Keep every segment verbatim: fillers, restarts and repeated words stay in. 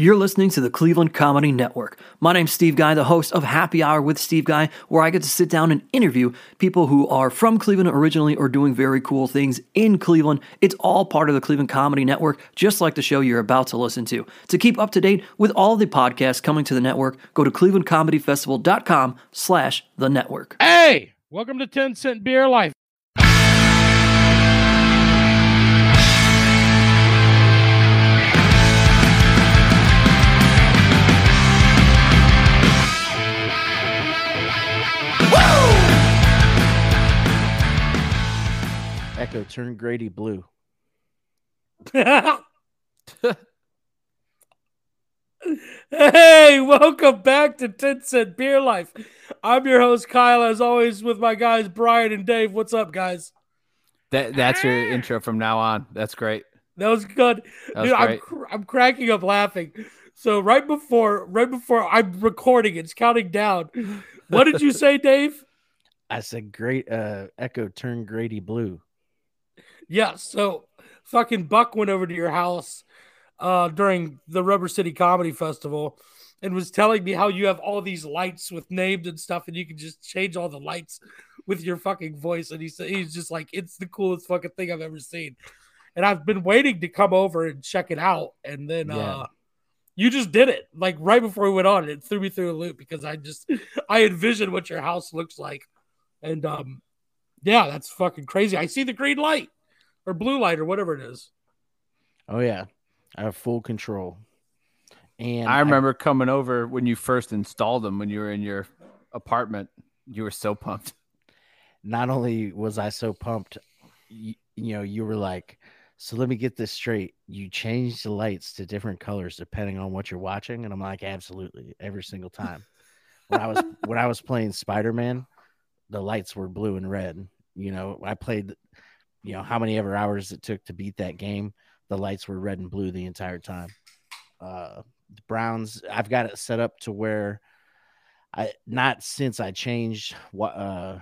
You're listening to the Cleveland Comedy Network. My name's Steve Guy, the host of Happy Hour with Steve Guy, where I get to sit down and interview people who are from Cleveland originally or doing very cool things in Cleveland. It's all part of the Cleveland Comedy Network, just like the show you're about to listen to. To keep up to date with all the podcasts coming to the network, go to cleveland comedy festival dot com slash the network. Hey, welcome to Ten Cent Beer Life. Echo, turn Grady blue. Hey, welcome back to Ten Cent Beer Life. I'm your host, Kyle, as always, with my guys, Brian and Dave. What's up, guys? That That's your intro from now on. That's great. That was good. That was Dude, great. I'm, cr- I'm cracking up laughing. So right before, right before I'm recording, it's counting down. What did you say, Dave? I said, great, uh, Echo, turn Grady blue. Yeah, so fucking Buck went over to your house uh, during the Rubber City Comedy Festival and was telling me how you have all these lights with names and stuff, and you can just change all the lights with your fucking voice. And he said, he's just like, it's the coolest fucking thing I've ever seen. And I've been waiting to come over and check it out. And then yeah. uh, you just did it, like right before we went on. It threw me through a loop because I just, I envisioned what your house looks like. And um, yeah, that's fucking crazy. I see the green light. Or blue light or whatever it is. Oh, yeah. I have full control. And I remember I, coming over when you first installed them, when you were in your apartment. You were so pumped. Not only was I so pumped, you, you know, you were like, so let me get this straight. You change the lights to different colors depending on what you're watching. And I'm like, absolutely. Every single time. when I was when I was playing Spider-Man, the lights were blue and red. You know, I played... You know, how many ever hours it took to beat that game, the lights were red and blue the entire time. Uh, the Browns, I've got it set up to where I not since I changed uh,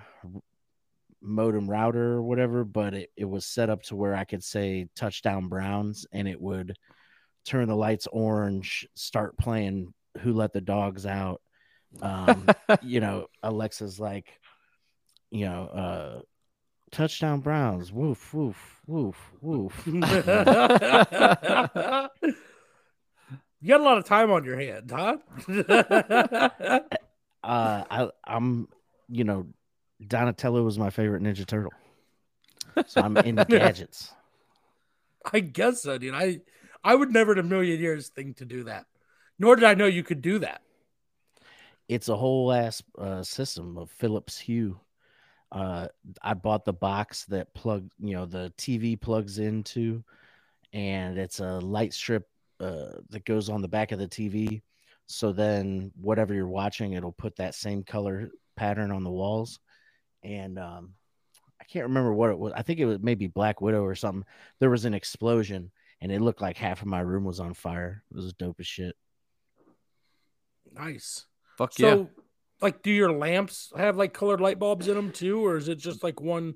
modem router or whatever, but it, it was set up to where I could say touchdown Browns and it would turn the lights orange, start playing Who Let the Dogs Out. Um, you know, Alexa's like, you know, uh, touchdown Browns, woof woof woof woof. You got a lot of time on your hand, huh? uh, I, I'm, you know, Donatello was my favorite Ninja Turtle, so I'm into gadgets. I guess so, dude. I, I would never in a million years think to do that, nor did I know you could do that. It's a whole ass uh, system of Philips Hue. Uh, I bought the box that plug, you know, the T V plugs into, and it's a light strip uh, that goes on the back of the T V. So then whatever you're watching, it'll put that same color pattern on the walls. And um, I can't remember what it was. I think it was maybe Black Widow or something. There was an explosion, and it looked like half of my room was on fire. It was dope as shit. Nice. Fuck so- yeah. Like, do your lamps have like colored light bulbs in them too, or is it just like one?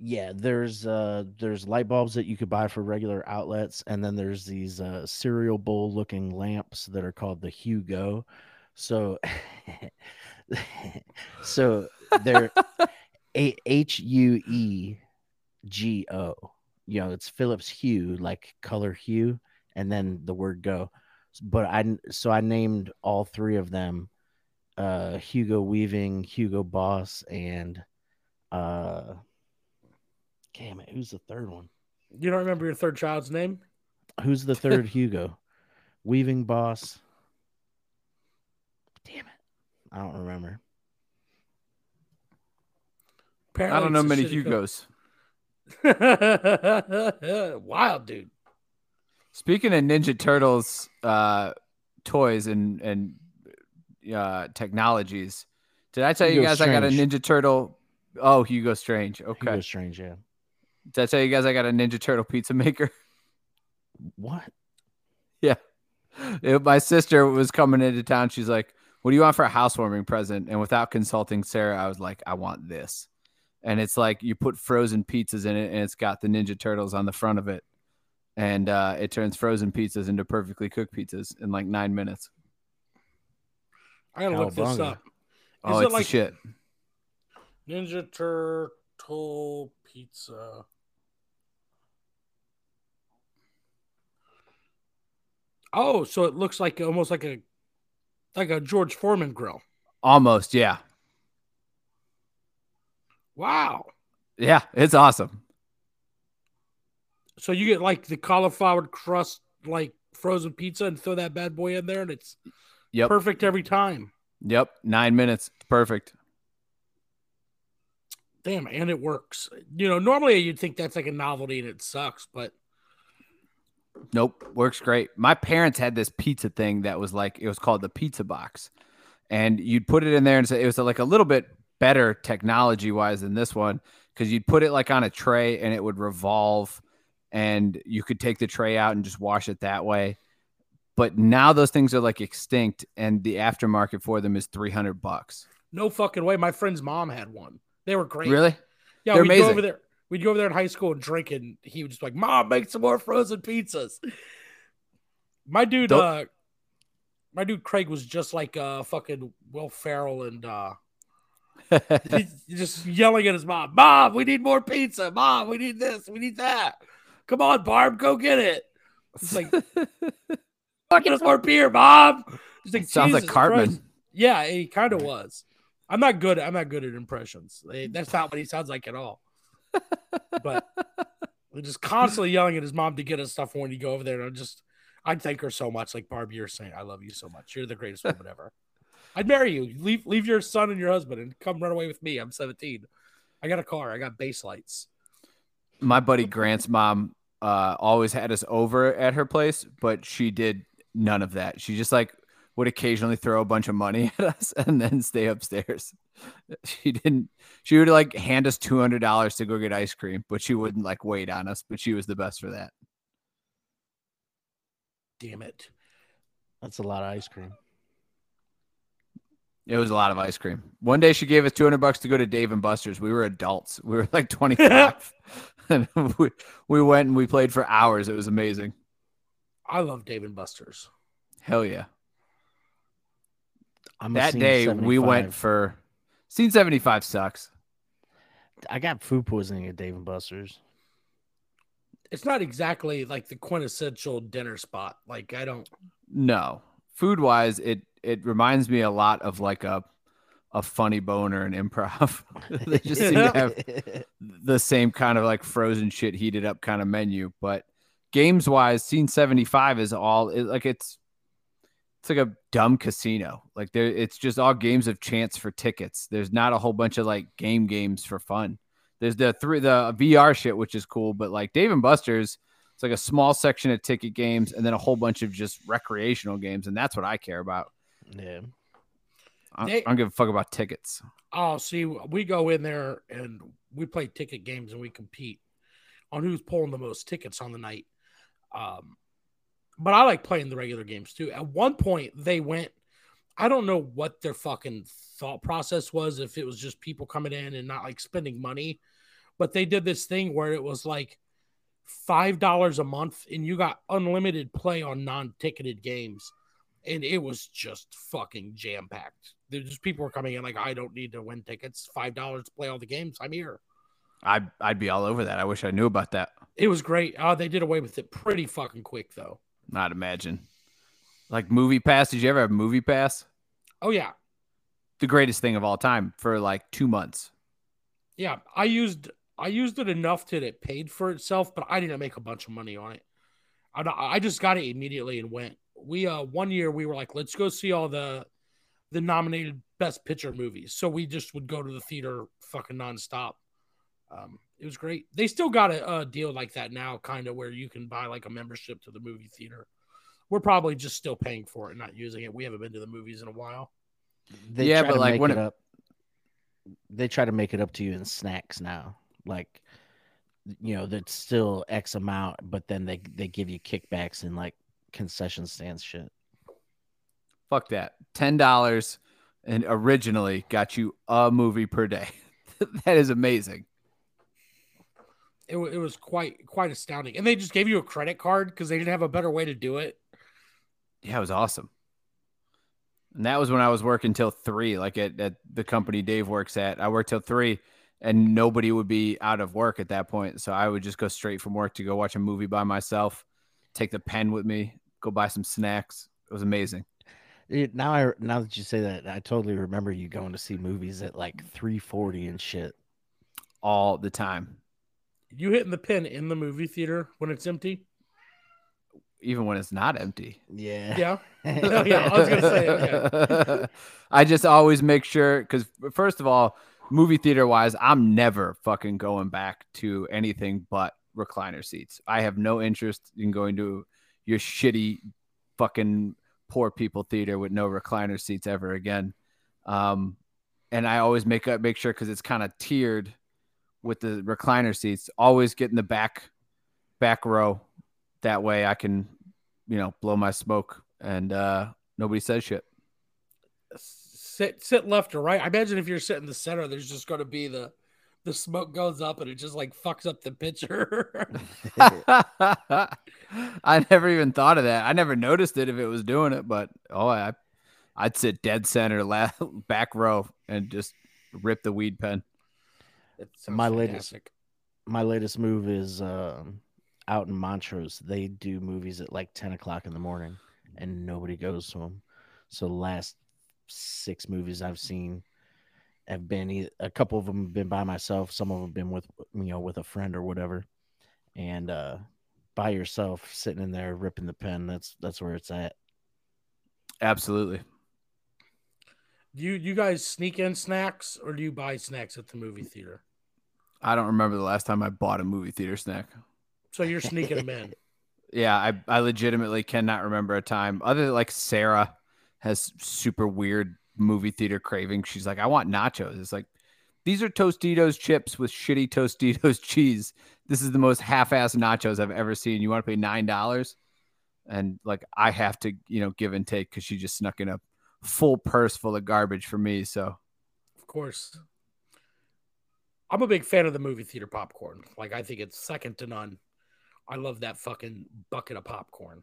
Yeah, there's uh, there's light bulbs that you could buy for regular outlets, and then there's these uh, cereal bowl looking lamps that are called the Hue Go. So, so they're H U E G O. You know, it's Philips Hue, like color hue, and then the word go. But I so I named all three of them. Uh, Hugo Weaving, Hugo Boss, and uh, damn it, who's the third one? You don't remember your third child's name? Who's the third Hugo? Weaving Boss. Damn it, I don't remember. Apparently I don't know many Hugos. Wild dude. Speaking of Ninja Turtles, uh, toys and and. Uh, technologies. Did I tell Hugo you guys Strange. I got a Ninja Turtle? Oh, Hugo Strange. Okay. Hugo Strange, yeah. Did I tell you guys I got a Ninja Turtle pizza maker? What? Yeah. It, my sister was coming into town. She's like, what do you want for a housewarming present? And without consulting Sarah, I was like, I want this. And it's like you put frozen pizzas in it and it's got the Ninja Turtles on the front of it. and uh, it turns frozen pizzas into perfectly cooked pizzas in like nine minutes. I gotta look this up. Oh, it's the shit. Ninja Turtle pizza. Oh, so it looks like almost like a like a George Foreman grill. Almost, yeah. Wow. Yeah, it's awesome. So you get like the cauliflower crust, like frozen pizza, and throw that bad boy in there, and it's yep. perfect every time. Yep, nine minutes, perfect. Damn, and it works. You know, normally you'd think that's like a novelty and it sucks, but nope, works great. My parents had this pizza thing that was like, it was called the pizza box, and you'd put it in there, and it was like a little bit better technology wise than this one, because you'd put it like on a tray and it would revolve, and you could take the tray out and just wash it that way. But now those things are like extinct, and the aftermarket for them is three hundred bucks. No fucking way. My friend's mom had one. They were great. Really? Yeah. They're we'd amazing. Go over there. We'd go over there in high school and drink, and he would just be like, Mom, make some more frozen pizzas. My dude, uh, my dude Craig was just like uh, fucking Will Ferrell, and uh, he's just yelling at his mom, Mom, we need more pizza. Mom, we need this. We need that. Come on, Barb, go get it. It's like, fucking us more beer, Mom. He's like, sounds Jesus like Cartman. Christ. Yeah, he kind of was. I'm not good. I'm not good at impressions. That's not what he sounds like at all. But we're just constantly yelling at his mom to get us stuff when you go over there. And I just, I thank her so much. Like, Barb, you're saying, I love you so much. You're the greatest woman ever. I'd marry you. Leave, leave your son and your husband and come run away with me. I'm seventeen. I got a car. I got base lights. My buddy Grant's mom uh, always had us over at her place, but she did none of that. She just like would occasionally throw a bunch of money at us and then stay upstairs. She didn't, she would like hand us two hundred dollars to go get ice cream, but she wouldn't like wait on us, but she was the best for that. Damn it. That's a lot of ice cream. It was a lot of ice cream. One day she gave us two hundred bucks to go to Dave and Buster's. We were adults. We were like twenty-five. And we, we went and we played for hours. It was amazing. I love Dave and Buster's. Hell yeah. I'm that day we went for Scene seventy-five sucks. I got food poisoning at Dave and Buster's. It's not exactly like the quintessential dinner spot. Like I don't No. Food wise, it It reminds me a lot of like a, a Funny Bone or an Improv. They just seem to have the same kind of like frozen shit heated up kind of menu. But games wise, Scene seventy-five is all it, like it's it's like a dumb casino. Like there, it's just all games of chance for tickets. There's not a whole bunch of like game games for fun. There's the three the V R shit, which is cool, but like Dave and Buster's, it's like a small section of ticket games and then a whole bunch of just recreational games, and that's what I care about. Yeah, I, they, I don't give a fuck about tickets. Oh, see, we go in there and we play ticket games and we compete on who's pulling the most tickets on the night. Um, but I like playing the regular games too. At one point, they went, I don't know what their fucking thought process was, if it was just people coming in and not like spending money, but they did this thing where it was like five dollars a month and you got unlimited play on non-ticketed games. And it was just fucking jam-packed. There's just people were coming in like, I don't need to win tickets. five dollars to play all the games. I'm here. I'd, I'd be all over that. I wish I knew about that. It was great. Uh, they did away with it pretty fucking quick, though. Not imagine. Like MoviePass. Did you ever have MoviePass? Oh, yeah. The greatest thing of all time for like two months. Yeah. I used I used it enough that it paid for itself, but I didn't make a bunch of money on it. I, I just got it immediately and went. We uh one year we were like, let's go see all the the nominated best picture movies. So we just would go to the theater fucking nonstop. Um, it was great. They still got a, a deal like that now, kind of where you can buy like a membership to the movie theater. We're probably just still paying for it and not using it. We haven't been to the movies in a while. They yeah, but like when it up, they try to make it up to you in snacks now, like you know that's still X amount, but then they they give you kickbacks and like. Concession stands shit. Fuck that. ten dollars and originally got you a movie per day. That is amazing. it, it was quite quite astounding. And they just gave you a credit card because they didn't have a better way to do it. Yeah, it was awesome. And that was when I was working till three, like at, at the company Dave works at. I worked till three, and nobody would be out of work at that point. So I would just go straight from work to go watch a movie by myself, take the pen with me, go buy some snacks. It was amazing. It, now I now that you say that, I totally remember you going to see movies at like three forty and shit. All the time. You hitting the pen in the movie theater when it's empty? Even when it's not empty. Yeah. Yeah. Oh, yeah, I was going to say it. Yeah. I just always make sure, because first of all, movie theater wise, I'm never fucking going back to anything but recliner seats. I have no interest in going to your shitty fucking poor people theater with no recliner seats ever again. Um, and I always make up, make sure, because it's kind of tiered with the recliner seats, always get in the back, back row. That way I can, you know, blow my smoke and uh, nobody says shit. Sit, sit left or right. I imagine if you're sitting in the center, there's just going to be the, the smoke goes up and it just like fucks up the picture. I never even thought of that. I never noticed it if it was doing it, but oh, I, I'd sit dead center, last, back row, and just rip the weed pen. My latest, my latest move is uh, out in Montrose. They do movies at like ten o'clock in the morning, and nobody goes to them. So the last six movies I've seen have been, a couple of them have been by myself. Some of them have been with, you know, with a friend or whatever. And uh, by yourself, sitting in there, ripping the pen, that's that's where it's at. Absolutely. Do you, you guys sneak in snacks, or do you buy snacks at the movie theater? I don't remember the last time I bought a movie theater snack. So you're sneaking them in. Yeah, I, I legitimately cannot remember a time. Other than like Sarah has super weird movie theater cravings. She's like, I want nachos. It's like, these are Tostitos chips with shitty Tostitos cheese. This is the most half-assed nachos I've ever seen. You want to pay nine dollars? And like, I have to, you know, give and take because she just snuck in a full purse full of garbage for me. So, of course, I'm a big fan of the movie theater popcorn. Like, I think it's second to none. I love that fucking bucket of popcorn.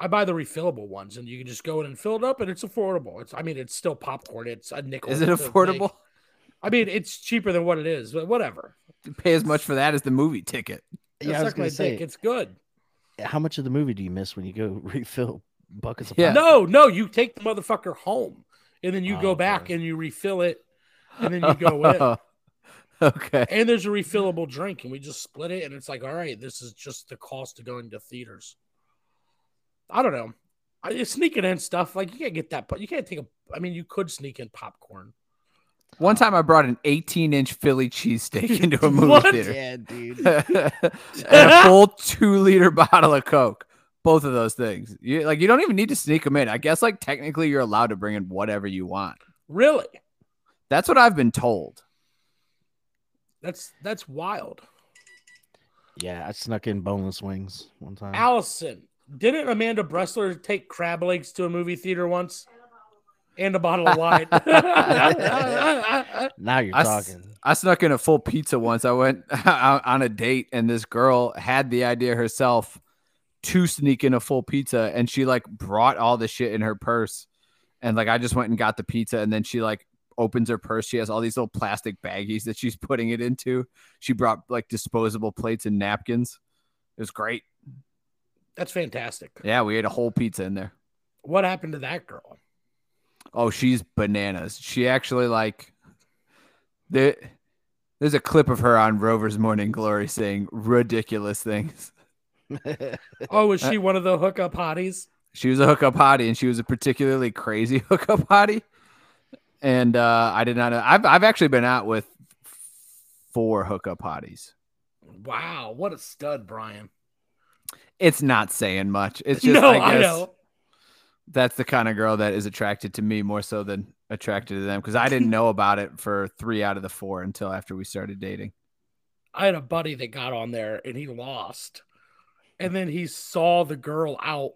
I buy the refillable ones, and you can just go in and fill it up, and it's affordable. It's, I mean, it's still popcorn. It's a nickel. Is it affordable? Thing. I mean, it's cheaper than what it is, but whatever. You pay as much for that as the movie ticket. Yeah, I was gonna say, it's good. How much of the movie do you miss when you go refill buckets of popcorn? Yeah. No, no, you take the motherfucker home, and then you oh, go back okay. and you refill it, and then you go in. Okay. And there's a refillable drink, and we just split it, and it's like, all right, this is just the cost of going to theaters. I don't know. I, sneaking in stuff, like, you can't get that, but you can't take a, I mean, you could sneak in popcorn. One time I brought an eighteen inch Philly cheesesteak into a movie what? theater. Yeah, dude. And a full two liter bottle of Coke. Both of those things. You, like, you don't even need to sneak them in. I guess, like, technically you're allowed to bring in whatever you want. Really? That's what I've been told. That's that's wild. Yeah, I snuck in boneless wings one time. Allison, didn't Amanda Bressler take crab legs to a movie theater once? And a bottle of wine. Now you're I talking. S- I snuck in a full pizza once. I went on a date, and this girl had the idea herself to sneak in a full pizza, and she like brought all the shit in her purse, and like I just went and got the pizza, and then she like opens her purse. She has all these little plastic baggies that she's putting it into. She brought like disposable plates and napkins. It was great. That's fantastic. Yeah, we ate a whole pizza in there. What happened to that girl? Oh, she's bananas. She actually like there, there's a clip of her on Rover's Morning Glory saying ridiculous things. Oh, was she one of the hookup hotties? She was a hookup hottie, and she was a particularly crazy hookup hottie. And uh, I did not know. I've, I've actually been out with four hookup hotties. Wow. What a stud, Brian. It's not saying much. It's just, no, I guess I know. That's the kind of girl that is attracted to me more so than attracted to them. Because I didn't know about it for three out of the four until after we started dating. I had a buddy that got on there, and he lost. And then he saw the girl out.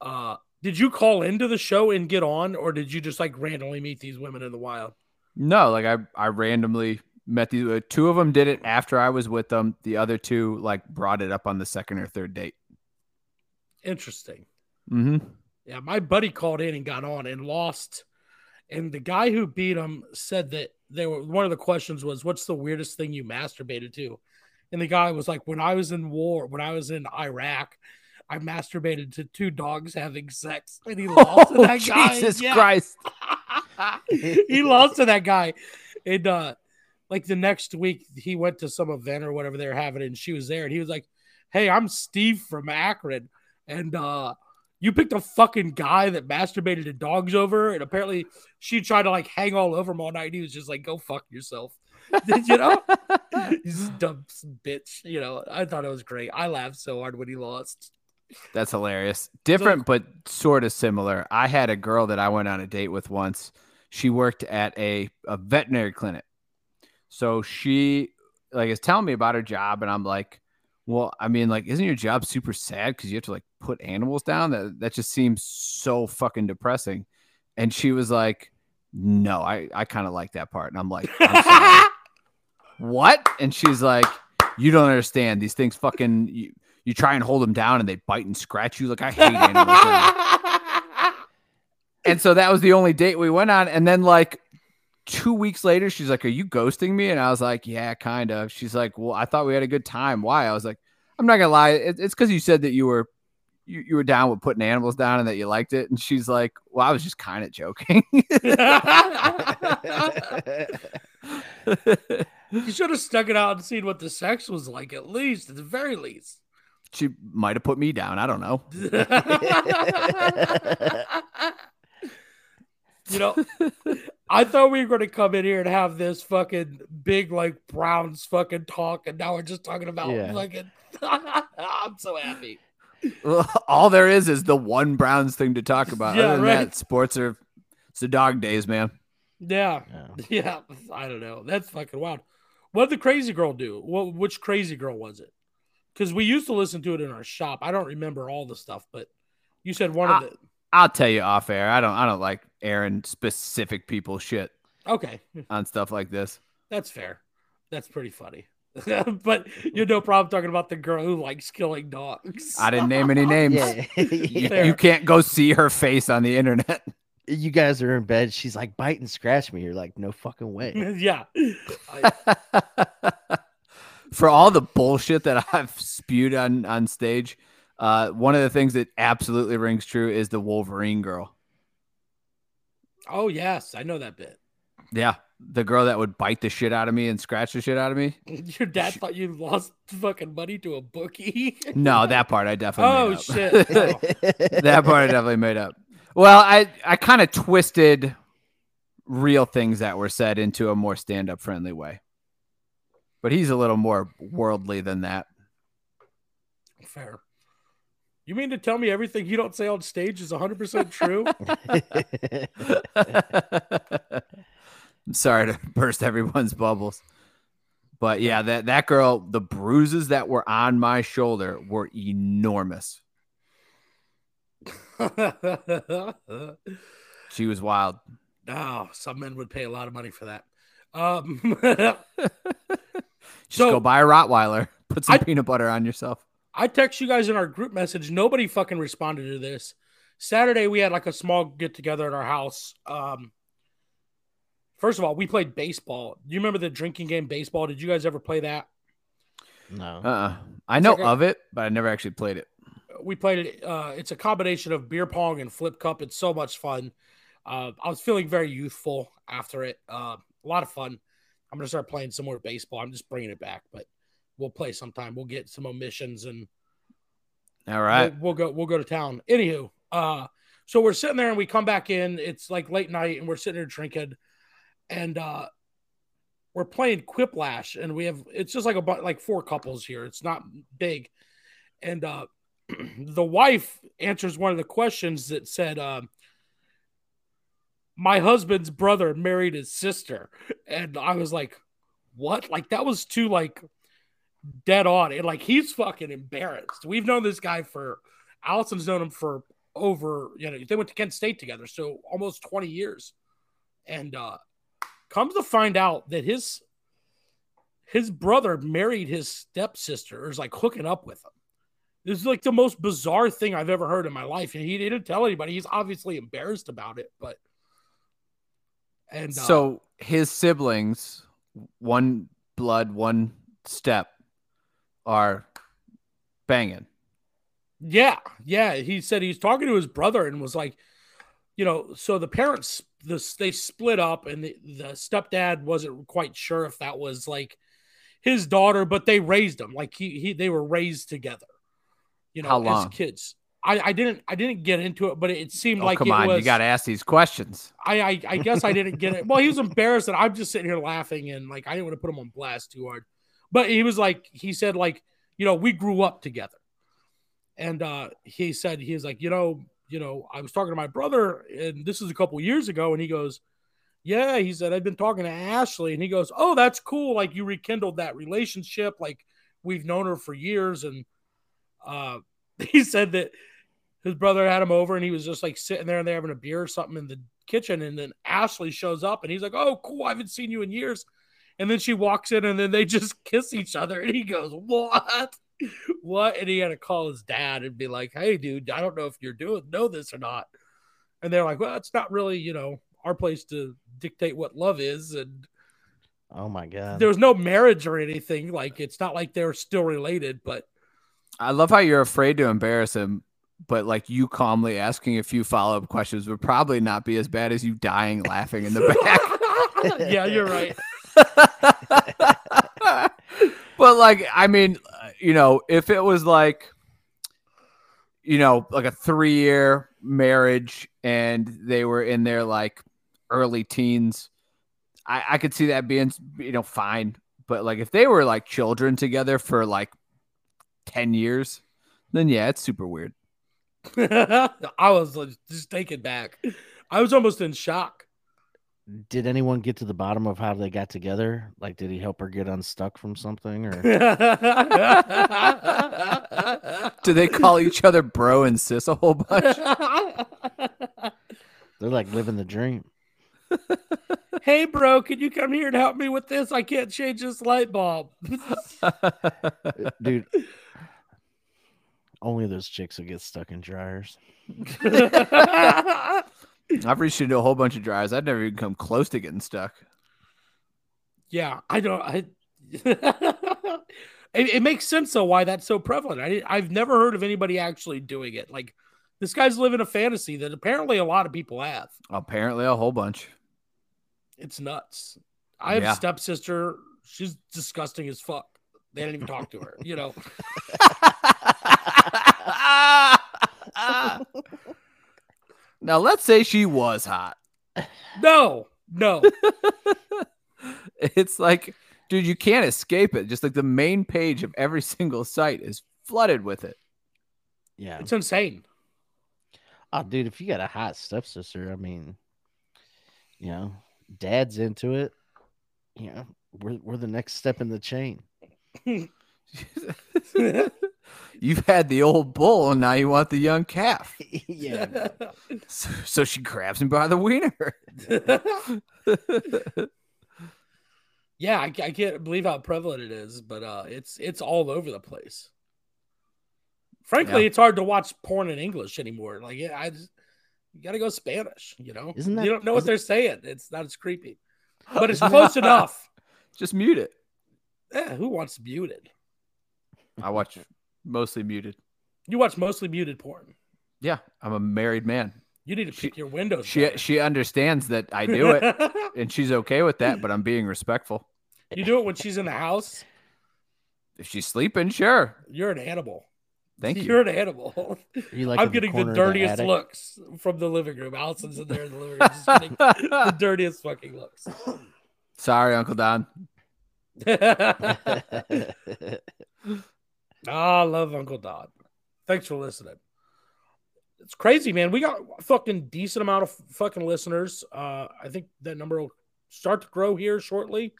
Uh, Did you call into the show and get on, or did you just like randomly meet these women in the wild? No, like I, I randomly met these. Two of them did it after I was with them. The other two like brought it up on the second or third date. Interesting. Mm-hmm. Yeah, my buddy called in and got on and lost. And the guy who beat him said that they were, one of the questions was, what's the weirdest thing you masturbated to? And the guy was like, when I was in war, when I was in Iraq, I masturbated to two dogs having sex. And he lost oh, to that Jesus guy. Jesus yeah. Christ. He lost to that guy. And uh, like the next week, he went to some event or whatever they were having, and she was there. And he was like, hey, I'm Steve from Akron. And uh, you picked a fucking guy that masturbated to dogs over. And apparently she tried to like hang all over him all night. And he was just like, go fuck yourself. Did you know? He's dumb bitch. You know, I thought it was great. I laughed so hard when he lost. That's hilarious. Different, so, but sort of similar. I had a girl that I went on a date with once. She worked at a, a veterinary clinic. So she like is telling me about her job. And I'm like, well, I mean, like, isn't your job super sad? Cause you have to like put animals down. That, that just seems so fucking depressing. And she was like, no, I, I kind of like that part. And I'm like, I'm sorry. What? And she's like, you don't understand. These things fucking, you, you try and hold them down and they bite and scratch you. Like, I hate animals. And so that was the only date we went on. And then like two weeks later, she's like, are you ghosting me? And I was like, yeah, kind of. She's like, well, I thought we had a good time. Why? I was like, I'm not gonna lie. It, it's because you said that you were, you, you were down with putting animals down and that you liked it. And she's like, well, I was just kind of joking. You should have stuck it out and seen what the sex was like, at least, at the very least. She might have put me down. I don't know. You know, I thought we were going to come in here and have this fucking big, like, Browns fucking talk, and now we're just talking about yeah. fucking... I'm so happy. Well, all there is is the one Browns thing to talk about. Yeah, other than right. that, sports are... It's the dog days, man. Yeah. yeah. Yeah. I don't know. That's fucking wild. What did the crazy girl do? What, which crazy girl was it? Because we used to listen to it in our shop. I don't remember all the stuff, but you said one I, of the... I'll tell you off air. I don't I don't like airing specific people shit. Okay. On stuff like this. That's fair. That's pretty funny. But you have no problem talking about the girl who likes killing dogs. I didn't name any names. Yeah. Yeah. You, you can't go see her face on the internet. You guys are in bed. She's like, bite and scratch me. You're like, no fucking way. Yeah. I... For all the bullshit that I've spewed on, on stage, uh, one of the things that absolutely rings true is the Wolverine girl. Oh, yes. I know that bit. Yeah. The girl that would bite the shit out of me and scratch the shit out of me. Your dad she... thought you lost fucking money to a bookie. No, that part I definitely oh, made up. Oh, shit. That part I definitely made up. Well, I, I kind of twisted real things that were said into a more stand-up friendly way. But he's a little more worldly than that. Fair. You mean to tell me everything you don't say on stage is one hundred percent true? I'm sorry to burst everyone's bubbles. But yeah, that, that girl, the bruises that were on my shoulder were enormous. She was wild. Oh, some men would pay a lot of money for that. Um, just so, go buy a Rottweiler. Put some I, peanut butter on yourself. I text you guys in our group message. Nobody fucking responded to this. Saturday, we had like a small get together at our house. Um, first of all, we played baseball. Do you remember the drinking game baseball? Did you guys ever play that? No. Uh-uh. I know like of it, but I never actually played it. We played it. Uh, it's a combination of beer pong and flip cup. It's so much fun. Uh, I was feeling very youthful after it. Uh, a lot of fun. I'm going to start playing some more baseball. I'm just bringing it back, but we'll play sometime. We'll get some omissions and all right, we'll, we'll go, we'll go to town. Anywho. Uh, so we're sitting there and we come back in, it's like late night and we're sitting there drinking and, uh, we're playing Quiplash and we have, it's just like a bunch, like four couples here. It's not big. And, uh, the wife answers one of the questions that said, um, my husband's brother married his sister. And I was like, what? Like that was too like dead on. And like, he's fucking embarrassed. We've known this guy for, Allison's known him for over, you know, they went to Kent State together. So almost twenty years. And, uh, comes to find out that his his brother married his stepsister, or is like hooking up with him. This is like the most bizarre thing I've ever heard in my life. And he didn't tell anybody. He's obviously embarrassed about it, but. And uh, so his siblings, one blood, one step, are banging. Yeah. Yeah. He said he's talking to his brother and was like, you know, so the parents, this, they split up, and the, the stepdad wasn't quite sure if that was like his daughter, but they raised him. Like he, he, they were raised together, you know, How long? as kids. I, I didn't, I didn't get into it, but it seemed oh, like come it on, was, you got to ask these questions. I, I, I guess I didn't get it. Well, he was embarrassed that I'm just sitting here laughing, and like, I didn't want to put him on blast too hard, but he was like, he said like, you know, we grew up together. And uh, he said, he was like, you know, you know, I was talking to my brother, and this is a couple years ago. And he goes, yeah, he said, I've been talking to Ashley. And he goes, oh, that's cool. Like, you rekindled that relationship. Like, we've known her for years. And uh, he said that his brother had him over, and he was just like sitting there, and they're having a beer or something in the kitchen. And then Ashley shows up, and he's like, oh, cool, I haven't seen you in years. And then she walks in, and then they just kiss each other. And he goes, what? What? And he had to call his dad and be like, hey, dude, I don't know if you're doing know this or not. And they're like, well, it's not really, you know, our place to dictate what love is. And oh my God, there was no marriage or anything. Like, it's not like they're still related. But I love how you're afraid to embarrass him, but like, you calmly asking a few follow-up questions would probably not be as bad as you dying laughing in the back. Yeah, you're right. But like, I mean, you know, if it was like, you know, like a three-year marriage and they were in their like early teens, I, I could see that being, you know, fine. But like, if they were like children together for like ten years, then yeah, it's super weird. I was just taken back. I was almost in shock. Did anyone get to the bottom of how they got together? Like, did he help her get unstuck from something? Or do they call each other bro and sis a whole bunch? They're like living the dream. Hey, bro, can you come here and help me with this? I can't change this light bulb. Dude, only those chicks who get stuck in dryers. I've reached into a whole bunch of dryers. I'd never even come close to getting stuck. Yeah, I don't. I, it, it makes sense, though, why that's so prevalent. I, I've never heard of anybody actually doing it. Like, this guy's living a fantasy that apparently a lot of people have. Apparently a whole bunch. It's nuts. I have yeah. a stepsister. She's disgusting as fuck. They didn't even talk to her, you know. Now, let's say she was hot. No, no. It's like, dude, you can't escape it. Just like the main page of every single site is flooded with it. Yeah. It's insane. Oh, dude, if you got a hot stepsister, I mean, you know, dad's into it. You know, we're, we're the next step in the chain. You've had the old bull, and now you want the young calf. Yeah. So, so she grabs him by the wiener. Yeah, I, I can't believe how prevalent it is, but uh, it's it's all over the place. Frankly, yeah. It's hard to watch porn in English anymore. Like, yeah, I just, you got to go Spanish. You know, isn't that, you don't know what it, they're saying. It's not as creepy, but it's close enough. Just mute it. Yeah, who wants muted? I watch mostly muted. You watch mostly muted porn. Yeah, I'm a married man. You need to she, pick your windows. She better. She understands that I do it, and she's okay with that. But I'm being respectful. You do it when she's in the house. If she's sleeping, sure. You're an animal. Thank you. You're an animal. You like I'm getting the, the dirtiest the looks from the living room. Allison's in there in the living room, just getting the dirtiest fucking looks. Sorry, Uncle Don. Ah, oh, love Uncle Dodd. Thanks for listening. It's crazy, man. We got a fucking decent amount of fucking listeners. Uh, I think that number will start to grow here shortly.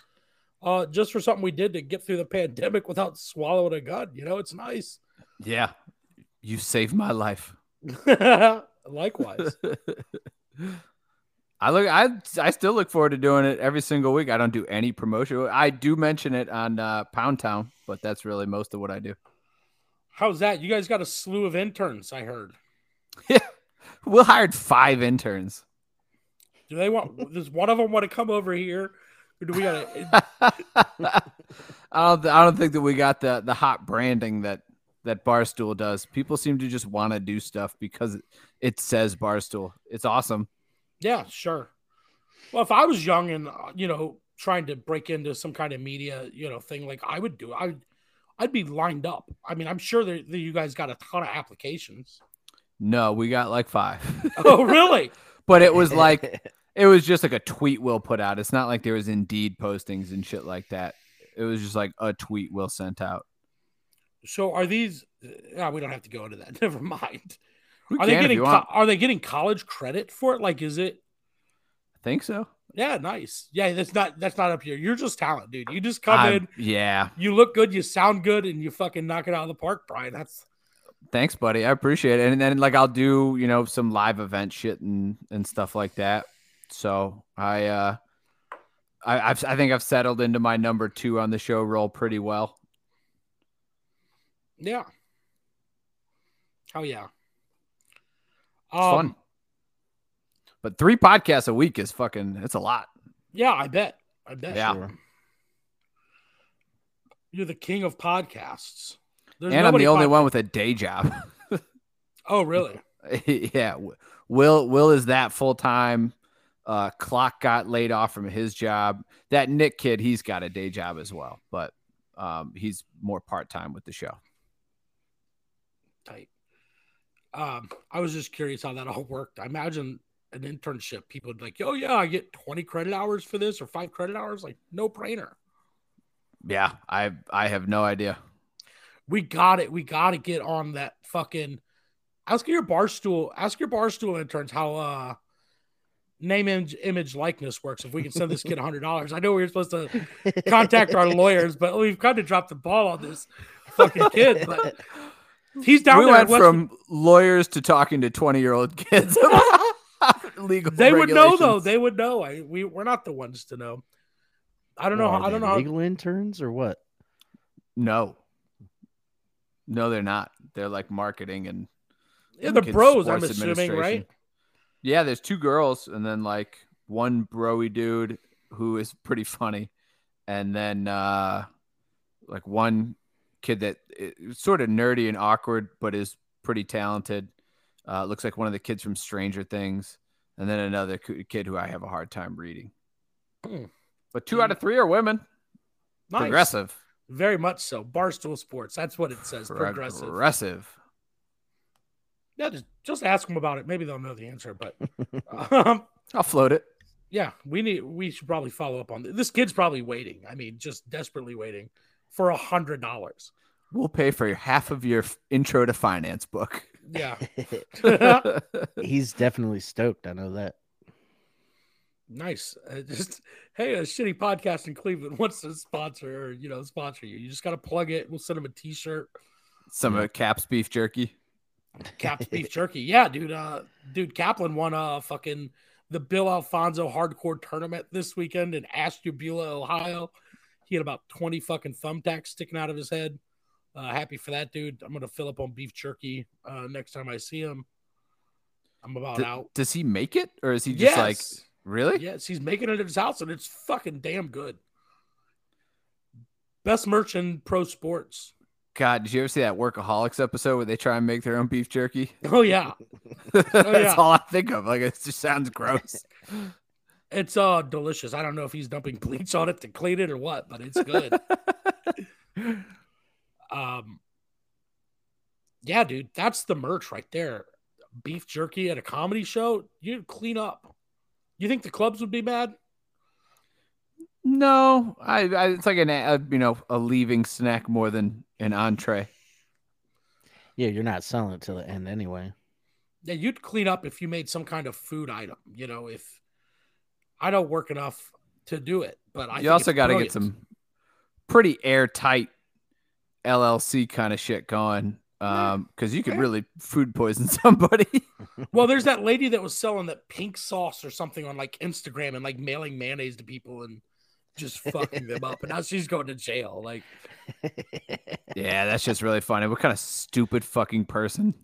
Uh, just for something we did to get through the pandemic without swallowing a gun. You know, it's nice. Yeah. You saved my life. Likewise. I look, I, I still look forward to doing it every single week. I don't do any promotion. I do mention it on uh, Pound Town, but that's really most of what I do. How's that? You guys got a slew of interns, I heard. Yeah, Will hired five interns. Do they want? Does one of them want to come over here? Or do we got? I don't. I don't think that we got the the hot branding that that Barstool does. People seem to just want to do stuff because it, it says Barstool. It's awesome. Yeah, sure. Well, if I was young and, you know, trying to break into some kind of media, you know, thing, like I would do, I, I'd be lined up. I mean, I'm sure that you guys got a ton of applications. No, we got like five. Oh, really? But it was like, it was just like a tweet Will put out. It's not like there was Indeed postings and shit like that. It was just like a tweet Will sent out. So are these, oh, we don't have to go into that. Never mind. Are they getting co- are they getting college credit for it? Like, is it? I think so. Yeah, nice. Yeah, that's not that's not up here. You're just talent, dude. You just come I'm, in. Yeah. You look good. You sound good, and you fucking knock it out of the park, Brian. That's. Thanks, buddy. I appreciate it. And then, like, I'll do you know some live event shit and and stuff like that. So I, uh, I I've, I think I've settled into my number two on the show role pretty well. Yeah. Oh yeah. It's um, fun. But three podcasts a week is fucking, it's a lot. Yeah, I bet. I bet. Yeah. Sure. You're the king of podcasts. There's and I'm the pod- only one with a day job. Oh, really? Yeah. Will Will is that full-time. Uh, Clock got laid off from his job. That Nick kid, he's got a day job as well, but um, he's more part-time with the show. Tight. Um, I was just curious how that all worked. I imagine an internship, people would like, oh yeah, I get twenty credit hours for this or five credit hours. Like, no brainer. Yeah. I, I have no idea. We got it. We got to get on that fucking, ask your Barstool, ask your Barstool interns how, uh, name, image, image likeness works. If we can send this kid a hundred dollars, I know we were supposed to contact our lawyers, but we've kind of dropped the ball on this fucking kid, but he's down we there. We went from lawyers to talking to twenty-year-old kids about legal. They would know, though. They would know. I, we we're not the ones to know. I don't well, know. How, I don't know. Legal how... interns or what? No, no, they're not. They're like marketing and yeah, the bros. I'm assuming, right? Yeah, there's two girls and then like one broy dude who is pretty funny, and then uh, like one. Kid that is sort of nerdy and awkward, but is pretty talented. Uh, looks like one of the kids from Stranger Things. And then another kid who I have a hard time reading. Mm. But two mm. out of three are women. Nice. Progressive. Very much so. Barstool Sports. That's what it says. Progressive. Progressive. Yeah, just, just ask them about it. Maybe they'll know the answer, but um, I'll float it. Yeah, we need. We should probably follow up on this. This kid's probably waiting. I mean, just desperately waiting. For a hundred dollars, we'll pay for half of your intro to finance book. Yeah, he's definitely stoked. I know that. Nice. Uh, just hey, a shitty podcast in Cleveland wants to sponsor, or, you know, sponsor you. You just got to plug it. We'll send him a T-shirt. Some of yeah. uh, Cap's beef jerky. Cap's beef jerky. Yeah, dude. Uh, dude, Kaplan won a fucking the Bill Alfonso hardcore tournament this weekend in Ashtabula, Ohio. He had about twenty fucking thumbtacks sticking out of his head. Uh, happy for that dude. I'm going to fill up on beef jerky uh, next time I see him. I'm about D- out. Does he make it? Or is he just yes. like, really? Yes, he's making it at his house, and it's fucking damn good. Best merch in pro sports. God, did you ever see that Workaholics episode where they try and make their own beef jerky? Oh, yeah. Oh, That's yeah. all I think of. Like, it just sounds gross. It's uh delicious. I don't know if he's dumping bleach on it to clean it or what, but it's good. um, yeah, dude, that's the merch right there. Beef jerky at a comedy show, you'd clean up. You think the clubs would be mad? No, I. I it's like an a, you know a leaving snack more than an entree. Yeah, you're not selling it till the end anyway. Yeah, you'd clean up if you made some kind of food item. You know if. I don't work enough to do it, but I you also got to get some pretty airtight L L C kind of shit going. Um, because you could really food poison somebody. Well, there's that lady that was selling that pink sauce or something on like Instagram and like mailing mayonnaise to people and just fucking them up. And now she's going to jail. Like, yeah, that's just really funny. What kind of stupid fucking person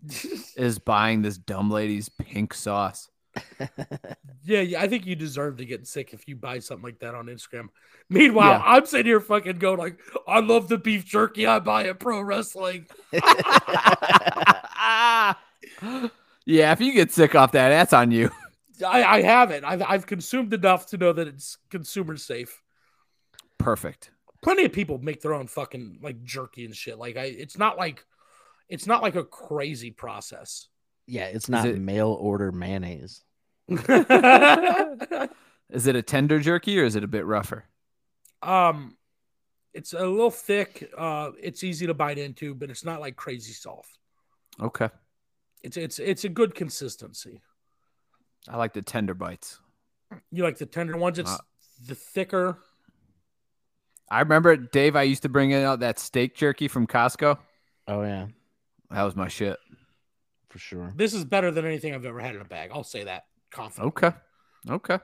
is buying this dumb lady's pink sauce? Yeah, yeah, I think you deserve to get sick if you buy something like that on Instagram. Meanwhile, yeah. I'm sitting here fucking going like, I love the beef jerky I buy at pro wrestling. Yeah, if you get sick off that, that's on you. I, I haven't. I've, I've consumed enough to know that it's consumer safe. Perfect. Plenty of people make their own fucking like jerky and shit. Like I, it's not like, it's not like a crazy process. Yeah, it's not it, mail order mayonnaise. Is it a tender jerky or is it a bit rougher? Um, it's a little thick. Uh, it's easy to bite into, but it's not like crazy soft. Okay. It's it's it's a good consistency. I like the tender bites. You like the tender ones? It's uh, the thicker. I remember, Dave, I used to bring in out that steak jerky from Costco. Oh, yeah. That was my shit. For sure. This is better than anything I've ever had in a bag. I'll say that confidently. Okay. Okay.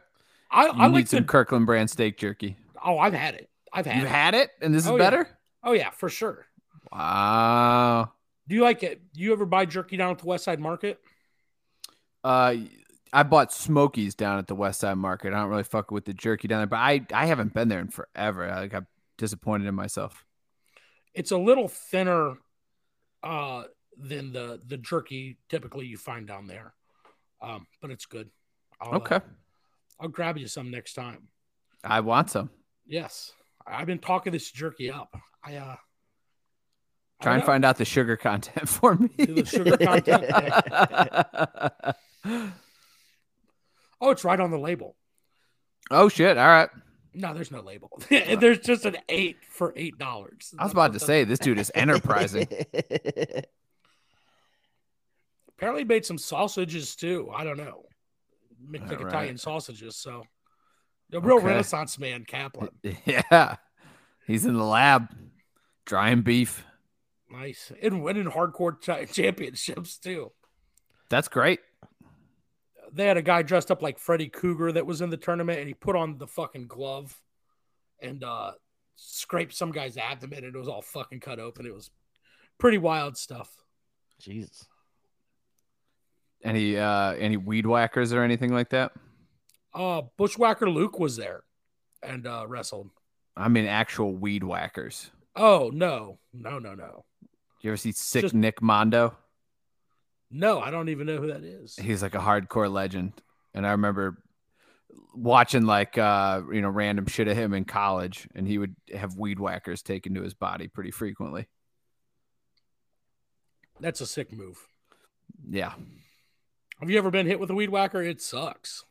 I, I need like some the... Kirkland brand steak jerky. Oh, I've had it. I've had You've it. You've had it? And this is oh, better? Yeah. Oh, yeah, for sure. Wow. Do you like it? Do you ever buy jerky down at the West Side Market? Uh, I bought Smokies down at the West Side Market. I don't really fuck with the jerky down there, but I, I haven't been there in forever. I, like, I'm disappointed in myself. It's a little thinner. Uh, than the the jerky typically you find down there, um but it's good. I'll, okay uh, I'll grab you some next time. I want some. Yes, I've been talking this jerky up. I uh try I and know. Find out the sugar content for me. The sugar content. Oh, it's right on the label. Oh shit, all right. No, there's no label. There's just an eight for eight dollars. I was about to say, this dude is enterprising. Apparently made some sausages too. I don't know. Make like Italian right. sausages. So a real okay. Renaissance man, Kaplan. Yeah. He's in the lab. Drying beef. Nice. And winning hardcore ch- championships too. That's great. They had a guy dressed up like Freddy Cougar that was in the tournament, and he put on the fucking glove and uh, scraped some guy's abdomen, and it was all fucking cut open. It was pretty wild stuff. Jesus. Any uh, any weed whackers or anything like that? Uh, Bushwhacker Luke was there and uh, wrestled. I mean, actual weed whackers. Oh, no. No, no, no. You ever see Sick Just... Nick Mondo? No, I don't even know who that is. He's like a hardcore legend. And I remember watching like, uh, you know, random shit of him in college. And he would have weed whackers taken to his body pretty frequently. That's a sick move. Yeah. Have you ever been hit with a weed whacker? It sucks.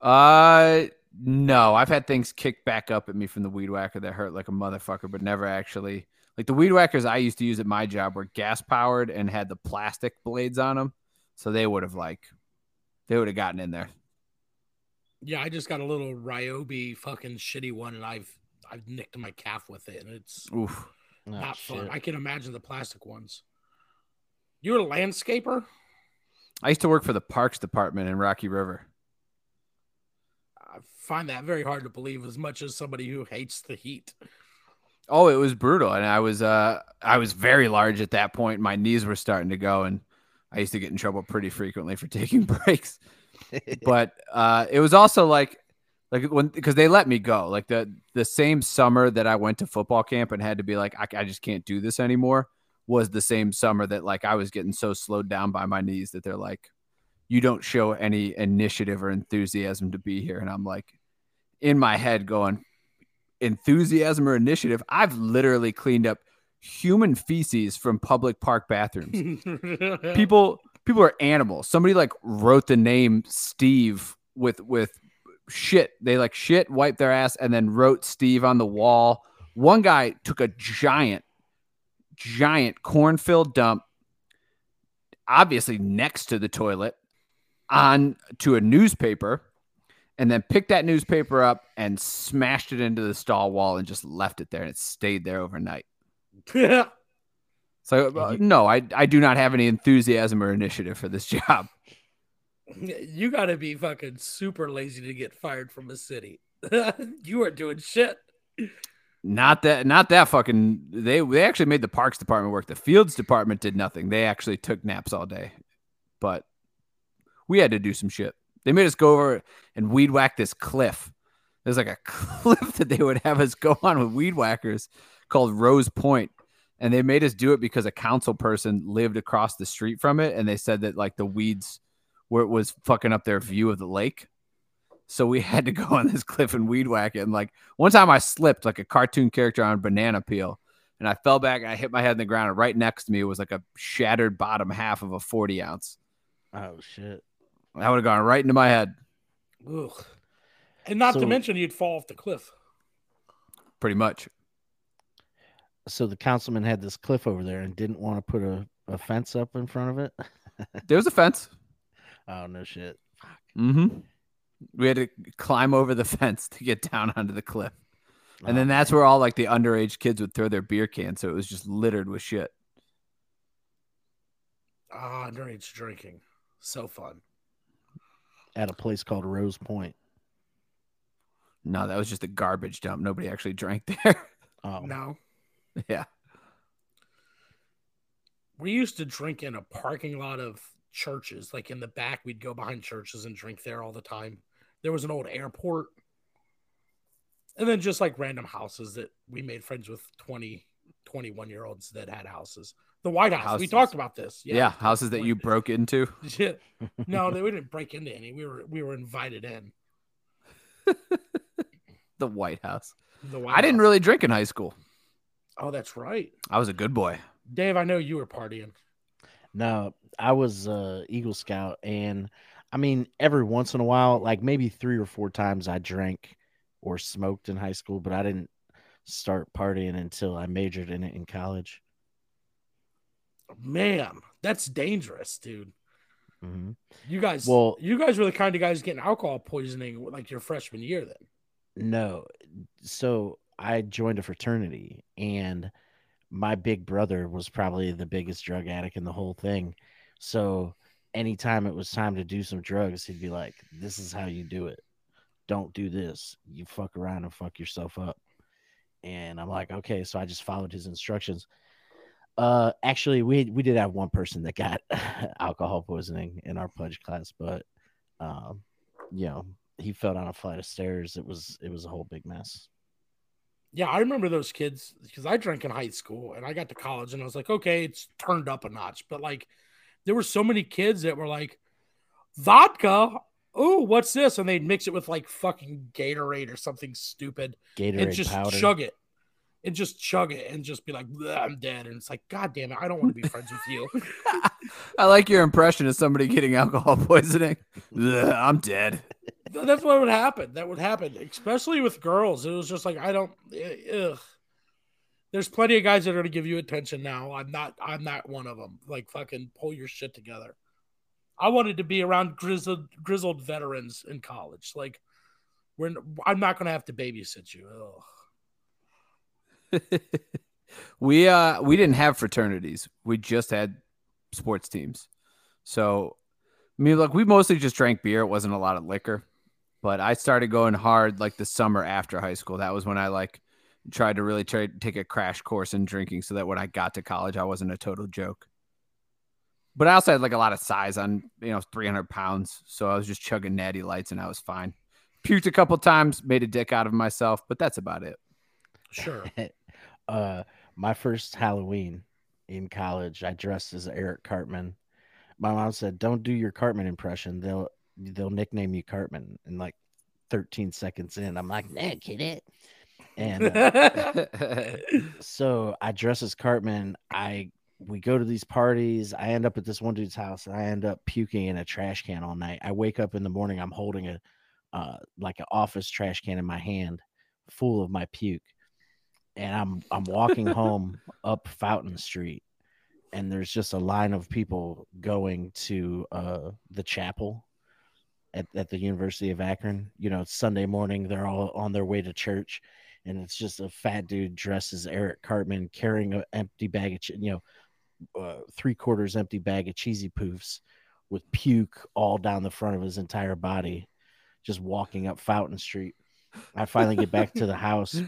Uh, no, I've had things kicked back up at me from the weed whacker that hurt like a motherfucker, but never actually. Like the weed whackers I used to use at my job were gas powered and had the plastic blades on them. So they would have like, they would have gotten in there. Yeah. I just got a little Ryobi fucking shitty one and I've, I've nicked my calf with it and it's Oof. not oh, fun. Shit. I can imagine the plastic ones. You were a landscaper? I used to work for the parks department in Rocky River. I find that very hard to believe as much as somebody who hates the heat. Oh, it was brutal. And I was, uh, I was very large at that point. My knees were starting to go and I used to get in trouble pretty frequently for taking breaks, but, uh, it was also like, like when, cause they let me go like the, the same summer that I went to football camp and had to be like, I, I just can't do this anymore. Was the same summer that like I was getting so slowed down by my knees that they're like, you don't show any initiative or enthusiasm to be here. And I'm like in my head going enthusiasm or initiative. I've literally cleaned up human feces from public park bathrooms. people, people are animals. Somebody like wrote the name Steve with, with shit. They like shit, wiped their ass and then wrote Steve on the wall. One guy took a giant, giant corn-filled dump, obviously next to the toilet, on to a newspaper, and then picked that newspaper up and smashed it into the stall wall and just left it there, and it stayed there overnight. Yeah. So uh, no, I I do not have any enthusiasm or initiative for this job. You got to be fucking super lazy to get fired from a city. You are doing shit. Not that, not that fucking. They they actually made the parks department work. The fields department did nothing. They actually took naps all day, but we had to do some shit. They made us go over and weed whack this cliff. There's like a cliff that they would have us go on with weed whackers called Rose Point. And they made us do it because a council person lived across the street from it. And they said that like the weeds where it was fucking up their view of the lake. So we had to go on this cliff and weed whack it. And like one time I slipped like a cartoon character on a banana peel and I fell back and I hit my head in the ground. And right next to me was like a shattered bottom half of a forty ounce. Oh shit. I would have gone right into my head. Ugh. And not so, to mention you'd fall off the cliff. Pretty much. So the councilman had this cliff over there and didn't want to put a, a fence up in front of it. There was a fence. Oh, no shit. Mm-hmm. We had to climb over the fence to get down onto the cliff. And oh, then that's man. where all like the underage kids would throw their beer cans. So it was just littered with shit. Ah, oh, underage drinking. So fun. At a place called Rose Point. No, that was just a garbage dump. Nobody actually drank there. Oh. No. Yeah. We used to drink in a parking lot of churches. Like in the back, we'd go behind churches and drink there all the time. There was an old airport. And then just like random houses that we made friends with twenty, twenty-one-year-olds that had houses. The White House. Houses. We talked about this. Yeah, yeah houses that you broke into. Yeah. No, we didn't break into any. We were we were invited in. The White House. The White I didn't House. really drink in high school. Oh, that's right. I was a good boy. Dave, I know you were partying. No, I was uh, Eagle Scout. And I mean, every once in a while, like maybe three or four times I drank or smoked in high school, but I didn't start partying until I majored in it in college. Man, that's dangerous, dude. Mm-hmm. You guys, well, you guys were the kind of guys getting alcohol poisoning like your freshman year then. No, so I joined a fraternity, and my big brother was probably the biggest drug addict in the whole thing. So anytime it was time to do some drugs, he'd be like, "This is how you do it. Don't do this. You fuck around and fuck yourself up." And I'm like, okay, so I just followed his instructions. Uh, actually, we we did have one person that got alcohol poisoning in our pledge class, but um, you know. He fell down a flight of stairs. It was it was a whole big mess. Yeah, I remember those kids because I drank in high school and I got to college and I was like, okay, it's turned up a notch. But like, there were so many kids that were like, vodka. Oh, what's this? And they'd mix it with like fucking Gatorade or something stupid. Gatorade and just powder. chug it and just chug it and just be like, I'm dead. And it's like, God damn it, I don't want to be friends with you. I like your impression of somebody getting alcohol poisoning. I'm dead. That's what would happen. That would happen, especially with girls. It was just like, I don't, ugh. There's plenty of guys that are going to give you attention now. I'm not, I'm not one of them. Like, fucking pull your shit together. I wanted to be around grizzled, grizzled veterans in college. Like, we're, I'm not going to have to babysit you. we, uh, we didn't have fraternities. We just had sports teams. So, I mean, look, we mostly just drank beer. It wasn't a lot of liquor. But I started going hard like the summer after high school. That was when I like tried to really try to take a crash course in drinking so that when I got to college, I wasn't a total joke. But I also had like a lot of size on, you know, three hundred pounds. So I was just chugging natty lights and I was fine. Puked a couple times, made a dick out of myself, but that's about it. Sure. uh, my first Halloween in college, I dressed as Eric Cartman. My mom said, don't do your Cartman impression. They'll, they'll nickname you Cartman. And like thirteen seconds in, I'm like, nah, get it. And uh, so I dress as Cartman. I, we go to these parties. I end up at this one dude's house and I end up puking in a trash can all night. I wake up in the morning. I'm holding a, uh, like an office trash can in my hand full of my puke. And I'm, I'm walking home up Fountain Street. And there's just a line of people going to uh, the chapel at, at the University of Akron. You know, it's Sunday morning. They're all on their way to church. And it's just a fat dude dressed as Eric Cartman carrying an empty bag of, ch- you know, uh, three quarters empty bag of cheesy poofs with puke all down the front of his entire body, just walking up Fountain Street. I finally get back to the house,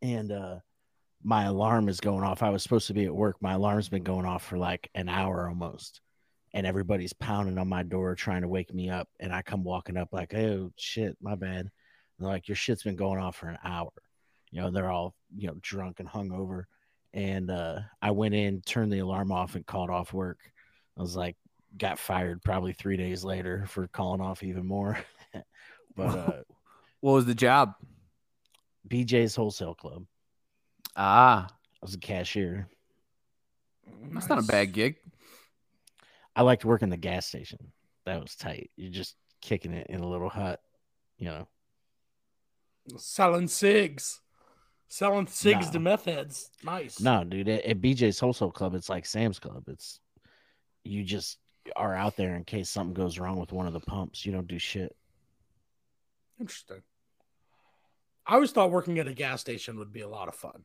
and uh, my alarm is going off. I was supposed to be at work. My alarm's been going off for like an hour almost, and everybody's pounding on my door trying to wake me up. And I come walking up like, oh, shit, my bad. And they're like, your shit's been going off for an hour. You know, they're all, you know, drunk and hungover. And uh, I went in, turned the alarm off, and called off work. I was like, got fired probably three days later for calling off even more. But uh, what was the job? B J's Wholesale Club. Ah, I was a cashier. That's nice. Not a bad gig. I liked working the gas station. That was tight. You're just kicking it in a little hut, you know. Selling cigs. Selling cigs nah. to meth heads. Nice. No, dude. At, at B J's Wholesale Club, it's like Sam's Club. It's you just are out there in case something goes wrong with one of the pumps. You don't do shit. Interesting. I always thought working at a gas station would be a lot of fun.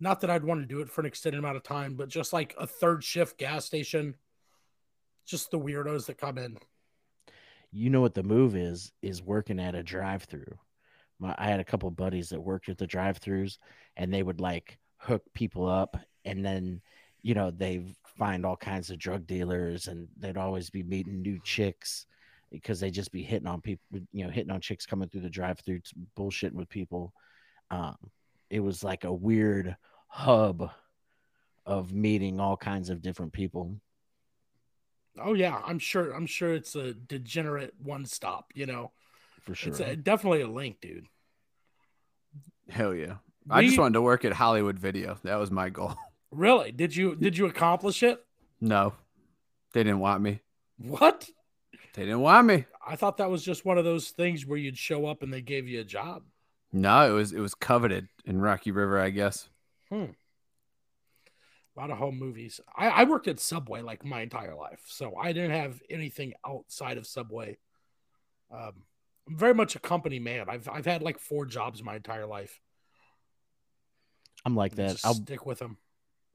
Not that I'd want to do it for an extended amount of time, but just like a third shift gas station, just the weirdos that come in. You know what the move is, is working at a drive-thru. My, I had a couple of buddies that worked at the drive-thrus, and they would like hook people up, and then, you know, they find all kinds of drug dealers, and they'd always be meeting new chicks because they just be hitting on people, you know, hitting on chicks coming through the drive-thru, bullshitting with people. Um, it was like a weird hub of meeting all kinds of different people. Oh yeah, I'm sure. I'm sure it's a degenerate one stop, you know. For sure, it's a, definitely a link, dude. Hell yeah! We, I just wanted to work at Hollywood Video. That was my goal. Really? Did you Did you accomplish it? No, they didn't want me. What? They didn't want me. I thought that was just one of those things where you'd show up and they gave you a job. No, it was it was coveted in Rocky River, I guess. Hmm. A lot of home movies. I, I worked at Subway like my entire life, so I didn't have anything outside of Subway. Um, I'm very much a company man. I've I've had like four jobs my entire life. I'm like that. Just I'll stick with them.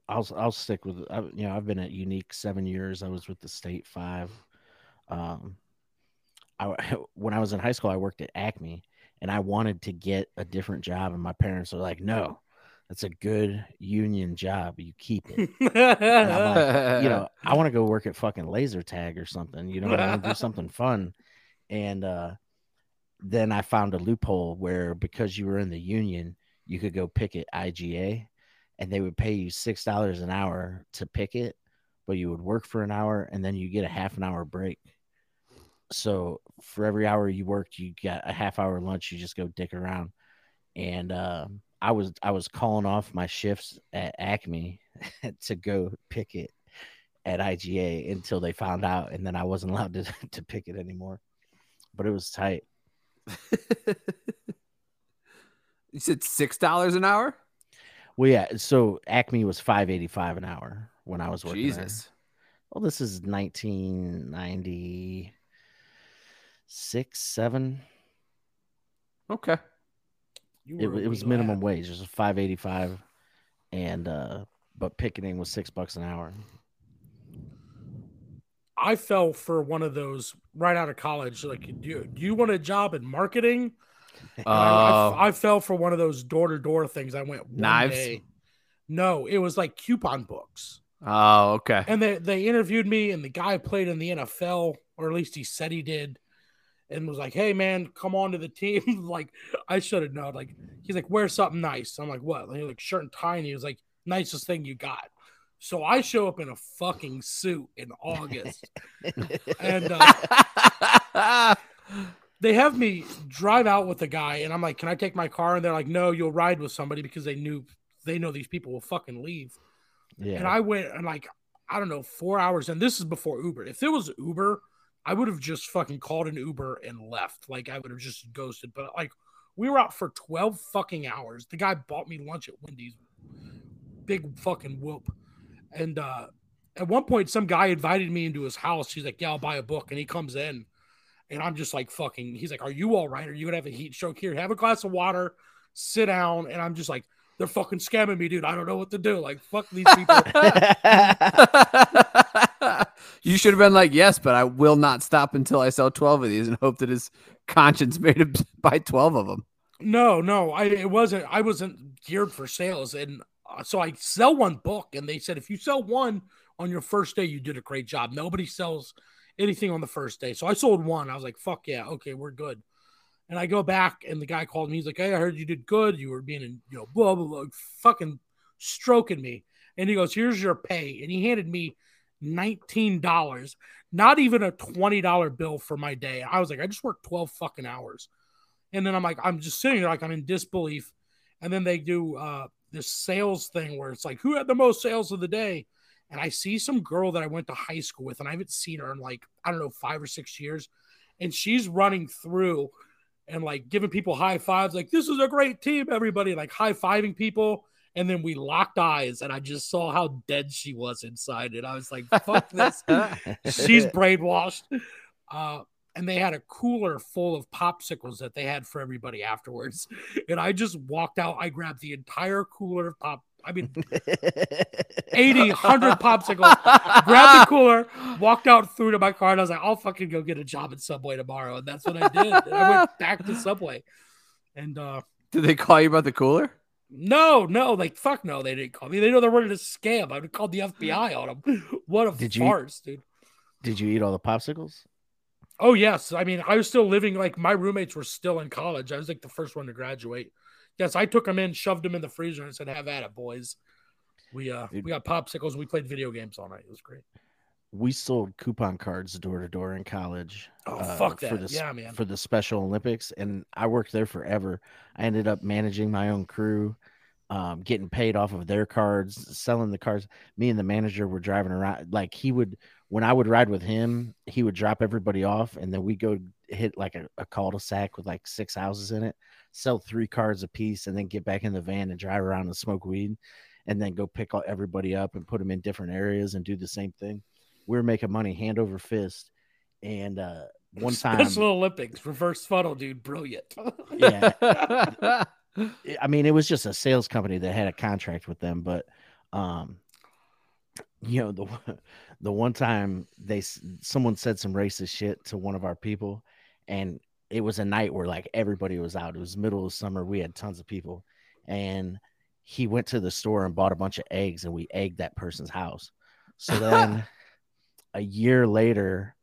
I'll I'll stick with. I, you know, I've been at Unique seven years. I was with the state five. Um, I when I was in high school, I worked at Acme, and I wanted to get a different job, and my parents were like, "No. That's a good union job. You keep it." And I'm like, you know, I want to go work at fucking laser tag or something. You know, I want to do something fun. And uh, then I found a loophole where because you were in the union, you could go picket I G A, and they would pay you six dollars an hour to picket, but you would work for an hour and then you get a half an hour break. So for every hour you worked, you got a half hour lunch. You just go dick around, and. Uh, I was I was calling off my shifts at Acme to go picket at I G A until they found out, and then I wasn't allowed to, to picket anymore. But it was tight. You said six dollars an hour? Well, yeah. So Acme was five eighty five an hour when I was working. Jesus. There. Well, this is nineteen ninety six, seven. Okay. It, it was minimum lad. wage. It was five eighty-five, and uh, but picketing was six bucks an hour. I fell for one of those right out of college. Like, do, do you want a job in marketing? Uh, I, I fell for one of those door to door things. I went one knives. Day. No, it was like coupon books. Oh, okay. And they they interviewed me, and the guy played in the N F L, or at least he said he did. And was like, "Hey, man, come on to the team." Like, I should have known. Like, he's like, "Wear something nice." I'm like, "What?" He's like, "Shirt and tie." And he was like, "Nicest thing you got." So I show up in a fucking suit in August. And uh, they have me drive out with the guy. And I'm like, "Can I take my car?" And they're like, "No, you'll ride with somebody," because they knew they know these people will fucking leave. Yeah. And I went and like, I don't know, four hours. And this is before Uber. If it was Uber, I would have just fucking called an Uber and left. Like, I would have just ghosted. But, like, we were out for twelve fucking hours. The guy bought me lunch at Wendy's. Big fucking whoop. And uh, at one point, some guy invited me into his house. He's like, "Yeah, I'll buy a book." And he comes in. And I'm just, like, fucking. He's like, "Are you all right? Are you going to have a heat stroke here? Have a glass of water. Sit down." And I'm just like, they're fucking scamming me, dude. I don't know what to do. Like, fuck these people. You should have been like, yes, but I will not stop until I sell twelve of these and hope that his conscience made him buy twelve of them. No, no, I it wasn't. I wasn't geared for sales. And so I sell one book, and they said, if you sell one on your first day, you did a great job. Nobody sells anything on the first day. So I sold one. I was like, fuck yeah. Okay, we're good. And I go back, and the guy called me. He's like, hey, I heard you did good. You were being, you know, blah, blah, blah, fucking stroking me. And he goes, here's your pay. And he handed me nineteen dollars, not even a twenty dollar bill for my day. I was like, I just worked twelve fucking hours. And then I'm like, I'm just sitting there like I'm in disbelief. And then they do uh, this sales thing where it's like, who had the most sales of the day? And I see some girl that I went to high school with, and I haven't seen her in like, I don't know, five or six years. And she's running through and like giving people high fives, like, this is a great team, everybody, like high fiving people. And then we locked eyes, and I just saw how dead she was inside. And I was like, fuck this. She's brainwashed. Uh, and they had a cooler full of popsicles that they had for everybody afterwards. And I just walked out. I grabbed the entire cooler of pop. I mean, eighty, one hundred popsicles. Grabbed the cooler, walked out, threw it in my car, and I was like, I'll fucking go get a job at Subway tomorrow. And that's what I did. And I went back to Subway. And uh, did they call you about the cooler? No, no, like fuck no, they didn't call me. They know they're running a scam. I would have called the F B I on them. What a did farce, you, dude. Did you eat all the popsicles? Oh, yes. I mean, I was still living, like, my roommates were still in college. I was, like, the first one to graduate. Yes, I took them in, shoved them in the freezer, and said, have at it, boys. We uh, dude. we got popsicles. We played video games all night. It was great. We sold coupon cards door-to-door in college. Oh, uh, fuck that. For the, yeah, man. For the Special Olympics, and I worked there forever. I ended up managing my own crew, um, getting paid off of their cards, selling the cards. Me and the manager were driving around. Like, he would, when I would ride with him, he would drop everybody off, and then we'd go hit, like, a, a cul-de-sac with, like, six houses in it, sell three cards a piece, and then get back in the van and drive around and smoke weed, and then go pick everybody up and put them in different areas and do the same thing. We were making money hand over fist, and uh, one time Special Olympics reverse funnel, dude, brilliant. Yeah, I mean, it was just a sales company that had a contract with them, but um, you know, the the one time they someone said some racist shit to one of our people, and it was a night where like everybody was out. It was middle of summer. We had tons of people, and he went to the store and bought a bunch of eggs, and we egged that person's house. So then. A year later,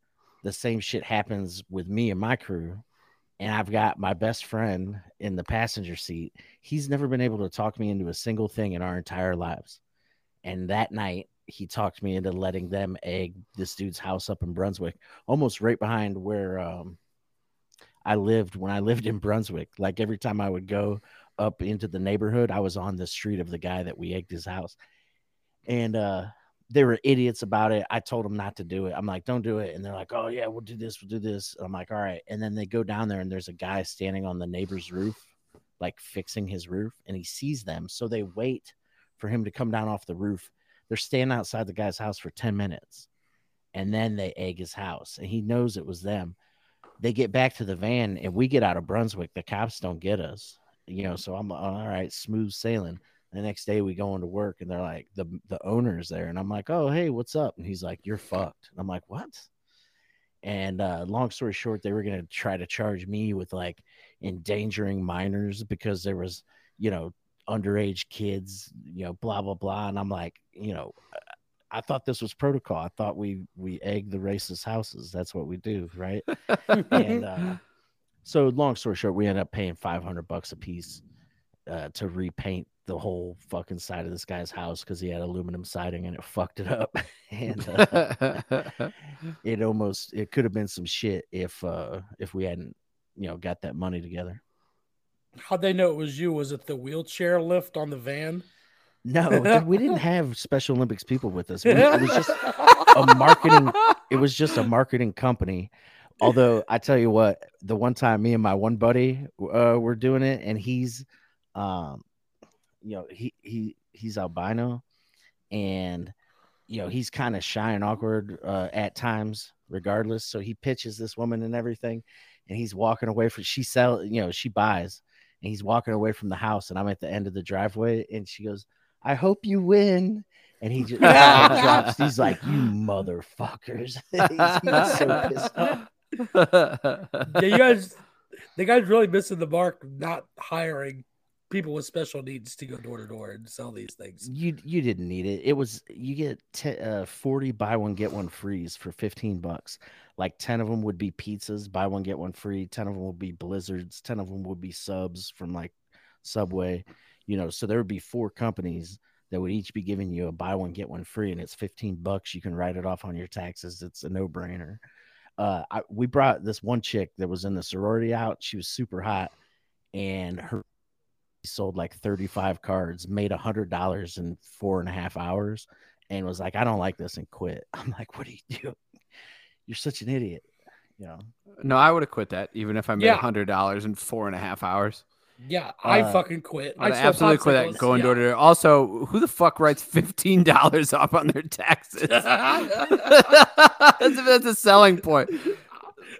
the same shit happens with me and my crew, and I've got my best friend in the passenger seat. He's never been able to talk me into a single thing in our entire lives. And that night, he talked me into letting them egg this dude's house up in Brunswick, almost right behind where um, I lived when I lived in Brunswick. Like every time I would go up into the neighborhood, I was on the street of the guy that we egged his house. And, uh, they were idiots about it. I told them not to do it. I'm like, don't do it. And they're like, oh, yeah, we'll do this. We'll do this. And I'm like, all right. And then they go down there, and there's a guy standing on the neighbor's roof, like fixing his roof, and he sees them. So they wait for him to come down off the roof. They're standing outside the guy's house for ten minutes, and then they egg his house, and he knows it was them. They get back to the van, and we get out of Brunswick. The cops don't get us. You know, so I'm like, all right, smooth sailing. The next day we go into work, and they're like, the, the owner's there. And I'm like, oh, hey, what's up? And he's like, you're fucked. And I'm like, what? And uh, long story short, they were going to try to charge me with like endangering minors because there was, you know, underage kids, you know, blah, blah, blah. And I'm like, you know, I thought this was protocol. I thought we, we egg the racist houses. That's what we do. Right. and uh, so long story short, we ended up paying five hundred bucks a piece uh, to repaint the whole fucking side of this guy's house because he had aluminum siding and it fucked it up. and uh, it almost, it could have been some shit if, uh, if we hadn't, you know, got that money together. How'd they know it was you? Was it the wheelchair lift on the van? No, dude, we didn't have Special Olympics people with us. We, it was just a marketing, it was just a marketing company. Although I tell you what, the one time me and my one buddy uh, were doing it, and he's, um, you know, he, he, he's albino, and, you know, he's kind of shy and awkward uh, at times regardless. So he pitches this woman and everything, and he's walking away from, she sell, you know, she buys, and he's walking away from the house, and I'm at the end of the driveway, and she goes, I hope you win. And he just drops. He's like, you motherfuckers. He's so pissed off. Yeah, you guys, the guy's really missing the mark not hiring people with special needs to go door to door and sell these things. You you didn't need it. It was, you get ten, uh, forty buy one, get one frees for fifteen bucks. Like ten of them would be pizzas, buy one, get one free. ten of them would be blizzards. ten of them would be subs from like Subway, you know, so there would be four companies that would each be giving you a buy one, get one free. And it's fifteen bucks. You can write it off on your taxes. It's a no brainer. Uh, I, we brought this one chick that was in the sorority out. She was super hot, and her sold like thirty-five cards, made a hundred dollars in four and a half hours, and was like, I don't like this, and quit. I'm like, what are you doing? You're such an idiot. You know? No, I would have quit that even if I made a yeah. hundred dollars in four and a half hours. Yeah, I uh, fucking quit. I absolutely quit that going door to door. Also, who the fuck writes fifteen dollars off on their taxes? that's, that's a selling point.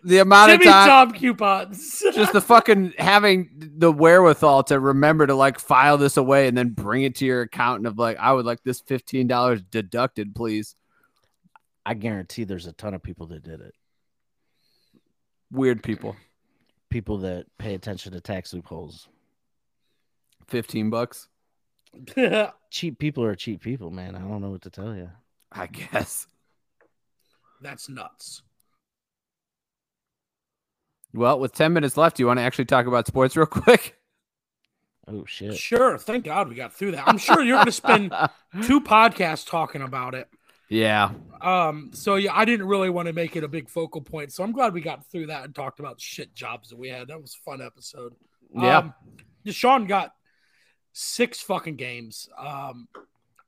The amount Jimmy of time coupons, just the fucking having the wherewithal to remember to like file this away and then bring it to your accountant of like, I would like this fifteen dollars deducted, please. I guarantee there's a ton of people that did it. Weird people. People that pay attention to tax loopholes. fifteen bucks. Cheap people are cheap people, man. I don't know what to tell you. I guess. That's nuts. Well, with ten minutes left, do you want to actually talk about sports real quick? Oh, shit. Sure. Thank God we got through that. I'm sure you're going to spend two podcasts talking about it. Yeah. Um. So yeah, I didn't really want to make it a big focal point. So I'm glad we got through that and talked about shit jobs that we had. That was a fun episode. Yeah. Um, Deshaun got six fucking games. Um,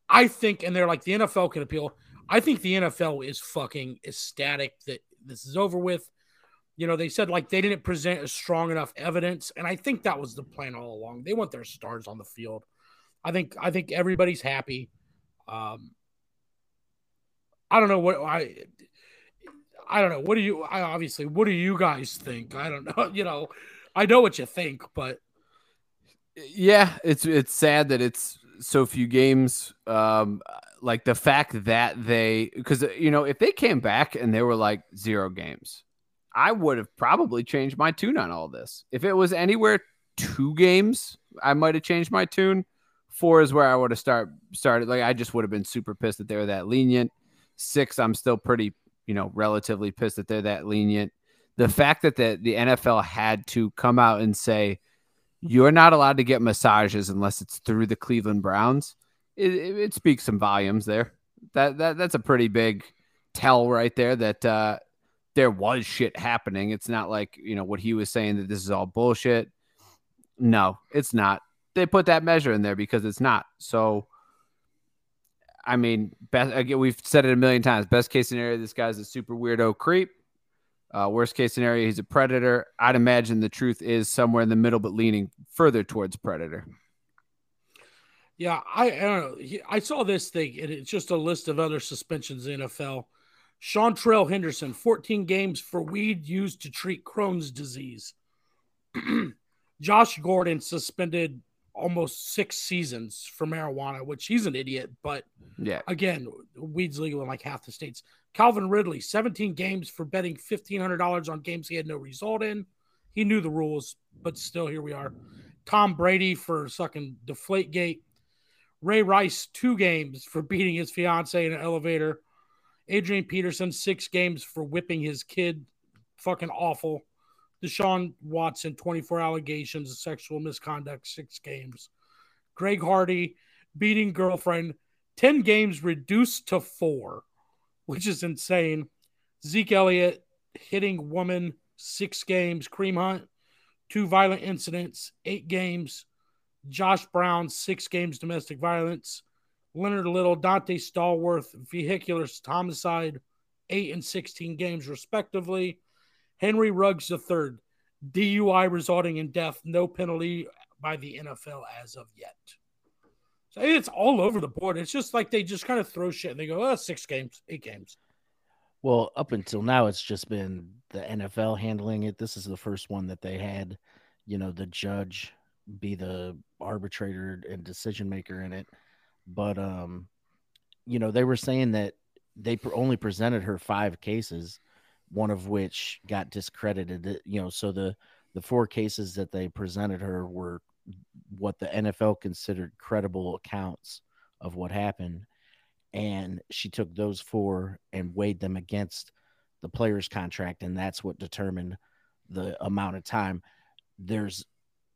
I think, and they're like the N F L can appeal. I think the N F L is fucking ecstatic that this is over with. You know, they said like they didn't present a strong enough evidence, and I think that was the plan all along. They want their stars on the field. I think. I think everybody's happy. Um. I don't know what I, I don't know. What do you, I obviously, what do you guys think? I don't know. You know, I know what you think, but. Yeah, it's, it's sad that it's so few games. Um, like the fact that they, because, you know, if they came back and they were like zero games, I would have probably changed my tune on all this. If it was anywhere two games, I might've changed my tune. Four is where I would have start started. Like, I just would have been super pissed that they were that lenient. Six, I'm still pretty, you know, relatively pissed that they're that lenient. The fact that the, the N F L had to come out and say, you're not allowed to get massages unless it's through the Cleveland Browns, it, it, it speaks some volumes there. That that That's a pretty big tell right there that uh, there was shit happening. It's not like, you know, what he was saying that this is all bullshit. No, it's not. They put that measure in there because it's not. So, I mean, best, again, we've said it a million times. Best case scenario, this guy's a super weirdo creep. Uh, worst case scenario, he's a predator. I'd imagine the truth is somewhere in the middle, but leaning further towards predator. Yeah, I, I don't know. I saw this thing, and it's just a list of other suspensions in the N F L. Chantrell Henderson, fourteen games for weed used to treat Crohn's disease. Josh Gordon suspended almost six seasons for marijuana, which he's an idiot, but yeah, again, weed's legal in like half the states. Calvin Ridley, seventeen games for betting fifteen hundred dollars on games he had no result in. He knew the rules, but still here we are. Tom Brady for sucking Deflategate. Ray Rice, two games for beating his fiance in an elevator. Adrian Peterson, six games for whipping his kid. Fucking awful. Deshaun Watson, twenty-four allegations of sexual misconduct, six games. Greg Hardy, beating girlfriend, ten games reduced to four, which is insane. Zeke Elliott, hitting woman, six games. Cream Hunt, two violent incidents, eight games. Josh Brown, six games domestic violence. Leonard Little, Dante Stallworth, vehicular homicide, eight and sixteen games respectively. Henry Ruggs the third, D U I resulting in death, no penalty by the N F L as of yet. So it's all over the board. It's just like they just kind of throw shit and they go, oh, six games, eight games. Well, up until now, it's just been the N F L handling it. This is the first one that they had, you know, the judge be the arbitrator and decision maker in it. But, um, you know, they were saying that they only presented her five cases, one of which got discredited, you know, so the, the four cases that they presented her were what the N F L considered credible accounts of what happened. And she took those four and weighed them against the player's contract. And that's what determined the amount of time. There's,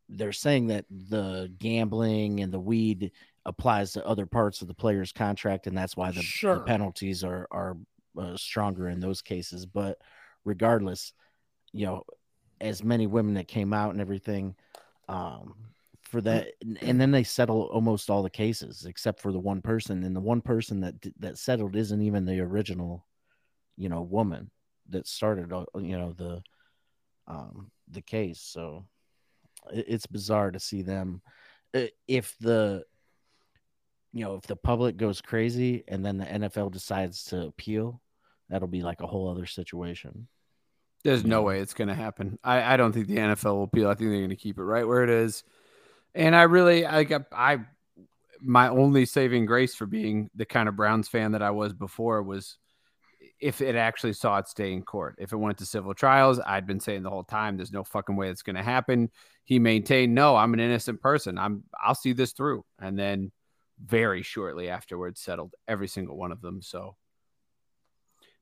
they're saying that the gambling and the weed applies to other parts of the player's contract. And that's why the, sure. the penalties are, are uh, stronger in those cases. But regardless, you know, as many women that came out and everything, um, for that, and then they settle almost all the cases except for the one person, and the one person that that settled isn't even the original, you know, woman that started, you know, the um the case. So it's bizarre to see them. If the, you know, if the public goes crazy and then the N F L decides to appeal, that'll be like a whole other situation. There's no way it's going to happen. I, I don't think the N F L will appeal. I think they're going to keep it right where it is. And I really, I got, I, my only saving grace for being the kind of Browns fan that I was before was if it actually saw it stay in court. If it went to civil trials, I'd been saying the whole time, there's no fucking way it's going to happen. He maintained, no, I'm an innocent person. I'm, I'll see this through. And then very shortly afterwards settled every single one of them. So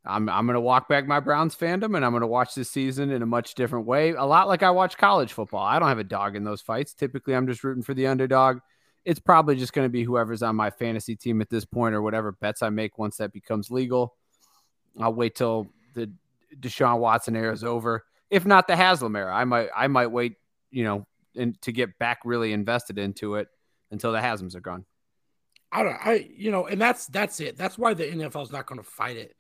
I'm I'm going to walk back my Browns fandom, and I'm going to watch this season in a much different way. A lot like I watch college football. I don't have a dog in those fights. Typically, I'm just rooting for the underdog. It's probably just going to be whoever's on my fantasy team at this point, or whatever bets I make once that becomes legal. I'll wait till the Deshaun Watson era is over. If not the Haslam era, I might I might wait, you know, and to get back really invested into it until the Haslams are gone. I don't, I you know, and that's that's it. That's why the N F L is not going to fight it.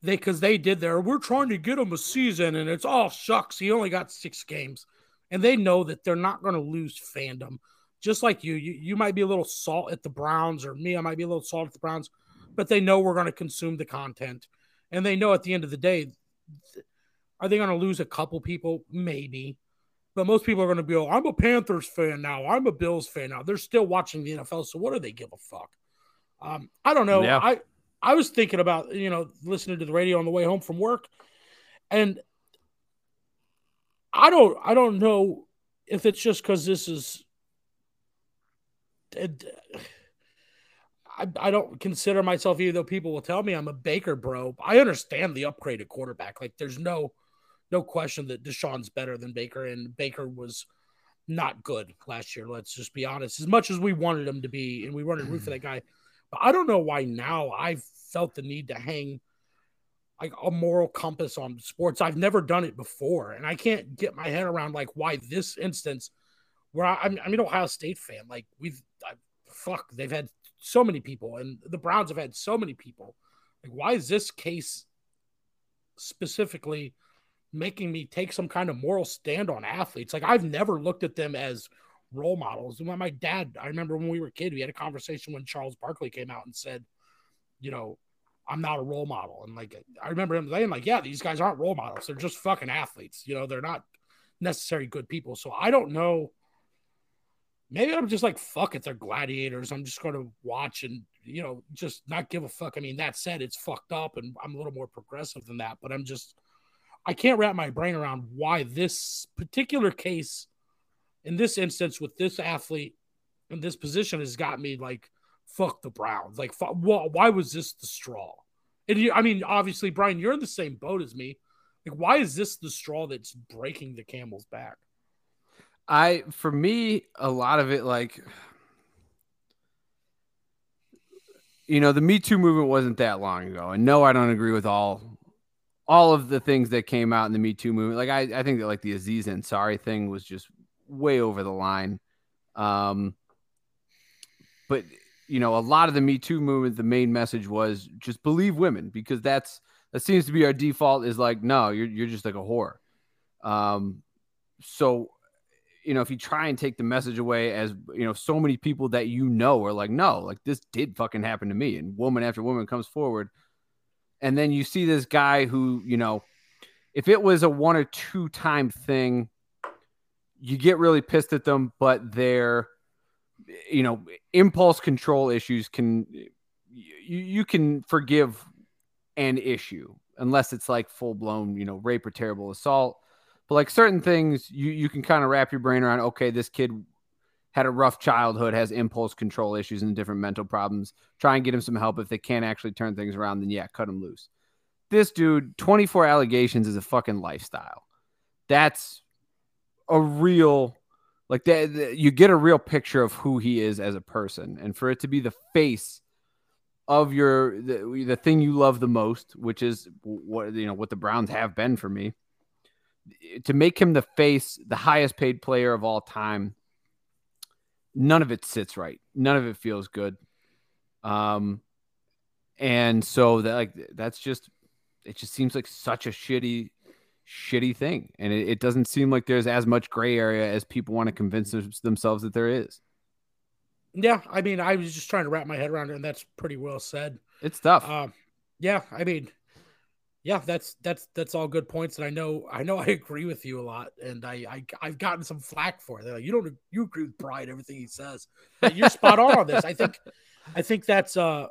They, because they did their, we're trying to get him a season, and it's all, oh, shucks, he only got six games. And they know that they're not going to lose fandom. Just like you, you, you might be a little salt at the Browns, or me, I might be a little salt at the Browns, but they know we're going to consume the content. And they know at the end of the day, are they going to lose a couple people? Maybe. But most people are going to be, oh, I'm a Panthers fan now. I'm a Bills fan now. They're still watching the N F L, so what do they give a fuck? Um, I don't know. Yeah. I. I was thinking about, you know, listening to the radio on the way home from work, and I don't, I don't know if it's just because this is, I, I don't consider myself, even though people will tell me I'm a Baker bro. I understand the upgraded quarterback. Like, there's no, no question that Deshaun's better than Baker, and Baker was not good last year. Let's just be honest. As much as we wanted him to be, and we weren't rooting for that guy. But I don't know why now I've felt the need to hang like a moral compass on sports. I've never done it before, and I can't get my head around like why this instance where I, I'm, I'm an Ohio State fan. Like we've I, fuck, they've had so many people, and the Browns have had so many people. Like why is this case specifically making me take some kind of moral stand on athletes? Like I've never looked at them as role models. And when my dad, I remember when we were a kid, we had a conversation when Charles Barkley came out and said, you know, I'm not a role model. And like, I remember him saying like, yeah, these guys aren't role models. They're just fucking athletes. You know, they're not necessarily good people. So I don't know. Maybe I'm just like, fuck it. They're gladiators. I'm just going to watch and, you know, just not give a fuck. I mean, that said, it's fucked up, and I'm a little more progressive than that, but I'm just, I can't wrap my brain around why this particular case in this instance with this athlete in this position has got me like, fuck the Browns. Like, fuck, wh- why was this the straw? And you, I mean, obviously, Brian, you're in the same boat as me. Like, why is this the straw that's breaking the camel's back? I, for me, a lot of it, like, you know, the Me Too movement wasn't that long ago. And no, I don't agree with all all of the things that came out in the Me Too movement. Like, I, I think that like the Aziz Ansari thing was just way over the line. Um, but, you know, a lot of the Me Too movement, the main message was just believe women, because that's, that seems to be our default is like, no, you're, you're just like a whore. Um, so, you know, if you try and take the message away, as you know, so many people that, you know, are like, no, like this did fucking happen to me. And woman after woman comes forward. And then you see this guy who, you know, if it was a one or two time thing, you get really pissed at them, but their, you know, impulse control issues can, you, you can forgive an issue unless it's like full blown, you know, rape or terrible assault. But like certain things you, you can kind of wrap your brain around, okay, this kid had a rough childhood, has impulse control issues and different mental problems. Try and get him some help. If they can't actually turn things around, then yeah, cut him loose. This dude, twenty-four allegations is a fucking lifestyle. That's a real, like that, that you get a real picture of who he is as a person. And for it to be the face of your, the, the thing you love the most, which is what, you know, what the Browns have been for me, to make him the face, the highest paid player of all time. None of it sits right. None of it feels good. Um, and so that, like, that's just, it just seems like such a shitty, shitty thing. And it, it doesn't seem like there's as much gray area as people want to convince themselves that there is. Yeah. I mean, I was just trying to wrap my head around it, and that's pretty well said. It's tough. Um, yeah. I mean, yeah, that's, that's, that's all good points. And I know, I know I agree with you a lot, and I, I I've gotten some flack for it. They're like, you don't, you agree with Brian, everything he says, but you're spot on on this. I think, I think that's, uh,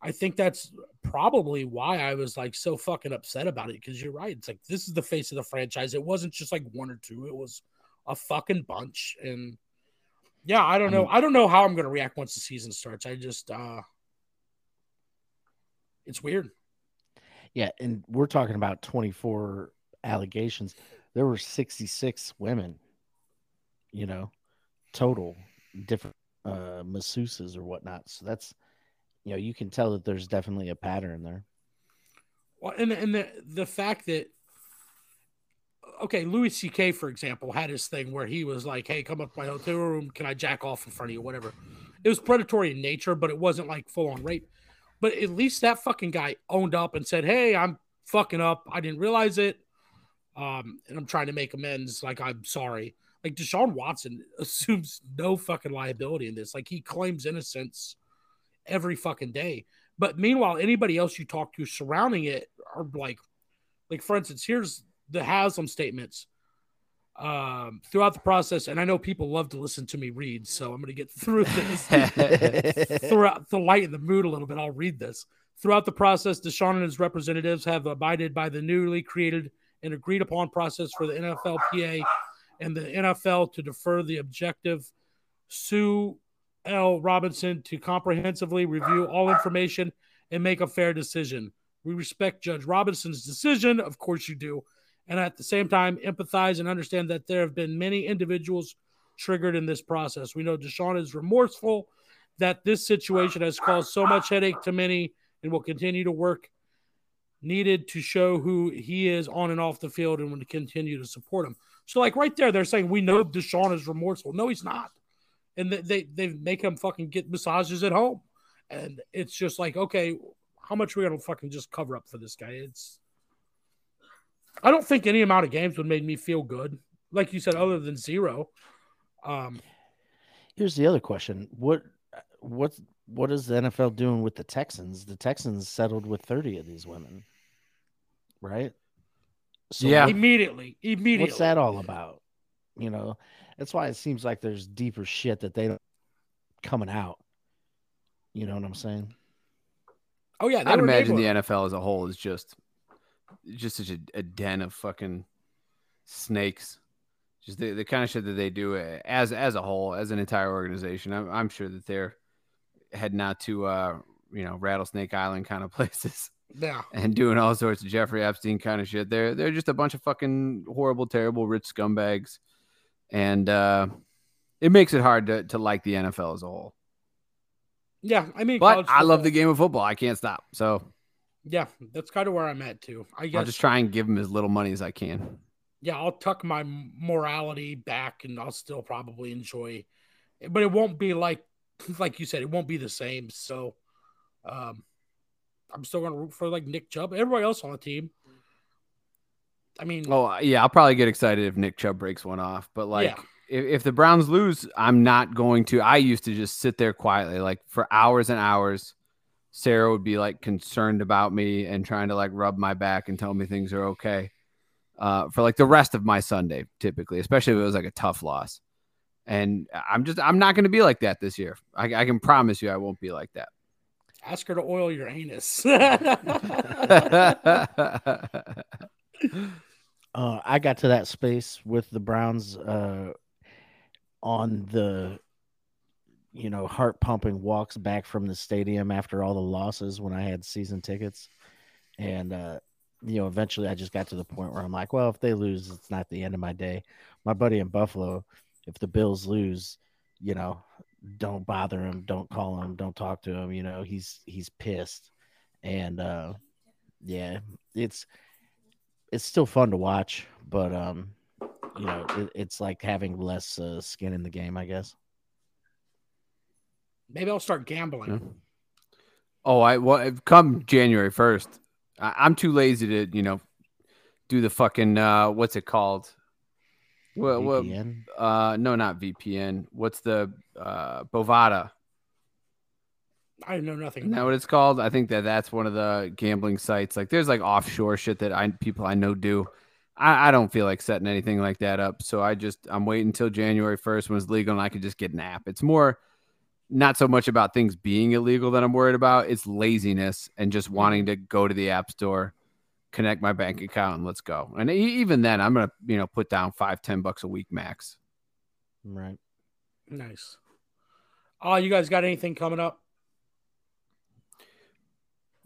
I think that's probably why I was like so fucking upset about it. Cause you're right. It's like, this is the face of the franchise. It wasn't just like one or two, it was a fucking bunch. And yeah, I don't know. I don't know how I'm going to react once the season starts. I just, uh, it's weird. Yeah. And we're talking about twenty-four allegations. There were sixty-six women, you know, total, different uh, masseuses or whatnot. So that's, you know, you can tell that there's definitely a pattern there. Well, and and the, the fact that, okay, Louis C K, for example, had his thing where he was like, hey, come up to my hotel room. Can I jack off in front of you? Whatever. It was predatory in nature, but it wasn't like full on rape. But at least that fucking guy owned up and said, hey, I'm fucking up. I didn't realize it. Um, and I'm trying to make amends. Like, I'm sorry. Like, Deshaun Watson assumes no fucking liability in this. Like, he claims innocence every fucking day. But meanwhile, anybody else you talk to surrounding it are like, like for instance, here's the Haslam statements um, throughout the process. And I know people love to listen to me read, so I'm going to get through this throughout to lighten the mood a little bit. I'll read this. Throughout the process, Deshaun and his representatives have abided by the newly created and agreed upon process for the N F L P A and the N F L to defer the objective Sue L. Robinson to comprehensively review all information and make a fair decision. We respect Judge Robinson's decision, of course you do, and at the same time empathize and understand that there have been many individuals triggered in this process. We know Deshaun is remorseful that this situation has caused so much headache to many and will continue to work needed to show who he is on and off the field and will continue to support him. So like right there, they're saying we know Deshaun is remorseful. No, he's not. And they they make him fucking get massages at home. And it's just like, okay, how much are we going to fucking just cover up for this guy? It's, I don't think any amount of games would make me feel good. Like you said, other than zero. Um, Here's the other question. What, what, what is the N F L doing with the Texans? The Texans settled with thirty of these women, right? So yeah. Immediately, immediately. What's that all about? You know, that's why it seems like there's deeper shit that they don't coming out. You know what I'm saying? Oh yeah, I'd imagine the N F L as a whole is just, just such a, a den of fucking snakes. Just the, the kind of shit that they do as as a whole, as an entire organization. I'm, I'm sure that they're heading out to uh, you know, Rattlesnake Island kind of places. Yeah, and doing all sorts of Jeffrey Epstein kind of shit. They're they're just a bunch of fucking horrible, terrible, rich scumbags. And uh, it makes it hard to, to like the N F L as a whole. Yeah, I mean, but I love the game of football. I can't stop. So, yeah, that's kind of where I'm at too. I guess I'll just try and give them as little money as I can. Yeah, I'll tuck my morality back, and I'll still probably enjoy, it. But it won't be like, like you said, it won't be the same. So, um, I'm still gonna root for like Nick Chubb. Everybody else on the team. I mean, oh yeah, I'll probably get excited if Nick Chubb breaks one off. But like, yeah. if, if the Browns lose, I'm not going to. I used to just sit there quietly, like for hours and hours. Sarah would be like concerned about me and trying to like rub my back and tell me things are okay. uh, for like the rest of my Sunday, typically, especially if it was like a tough loss. And I'm just, I'm not going to be like that this year. I, I can promise you I won't be like that. Ask her to oil your anus. Uh, I got to that space with the Browns uh, on the, you know, heart pumping walks back from the stadium after all the losses when I had season tickets. And, uh, you know, eventually I just got to the point where I'm like, well, if they lose, it's not the end of my day. My buddy in Buffalo, if the Bills lose, you know, don't bother him. Don't call him. Don't talk to him. You know, he's, he's pissed. And uh, yeah, it's, it's still fun to watch, but um, you know, it, it's like having less uh, skin in the game, I guess. Maybe I'll start gambling. Mm-hmm. Oh, I well, come January first, I, I'm too lazy to, you know, do the fucking, uh, what's it called? Well, V P N? Well, uh, no, not V P N. What's the, uh, Bovada? I know nothing. Isn't that what it's called? I think that that's one of the gambling sites. Like there's like offshore shit that I, people I know do. I, I don't feel like setting anything like that up. So I just, I'm waiting until January first when it's legal and I can just get an app. It's more, not so much about things being illegal that I'm worried about. It's laziness and just wanting to go to the app store, connect my bank account and let's go. And even then I'm going to, you know, put down five, ten bucks a week max. Right. Nice. Oh, you guys got anything coming up?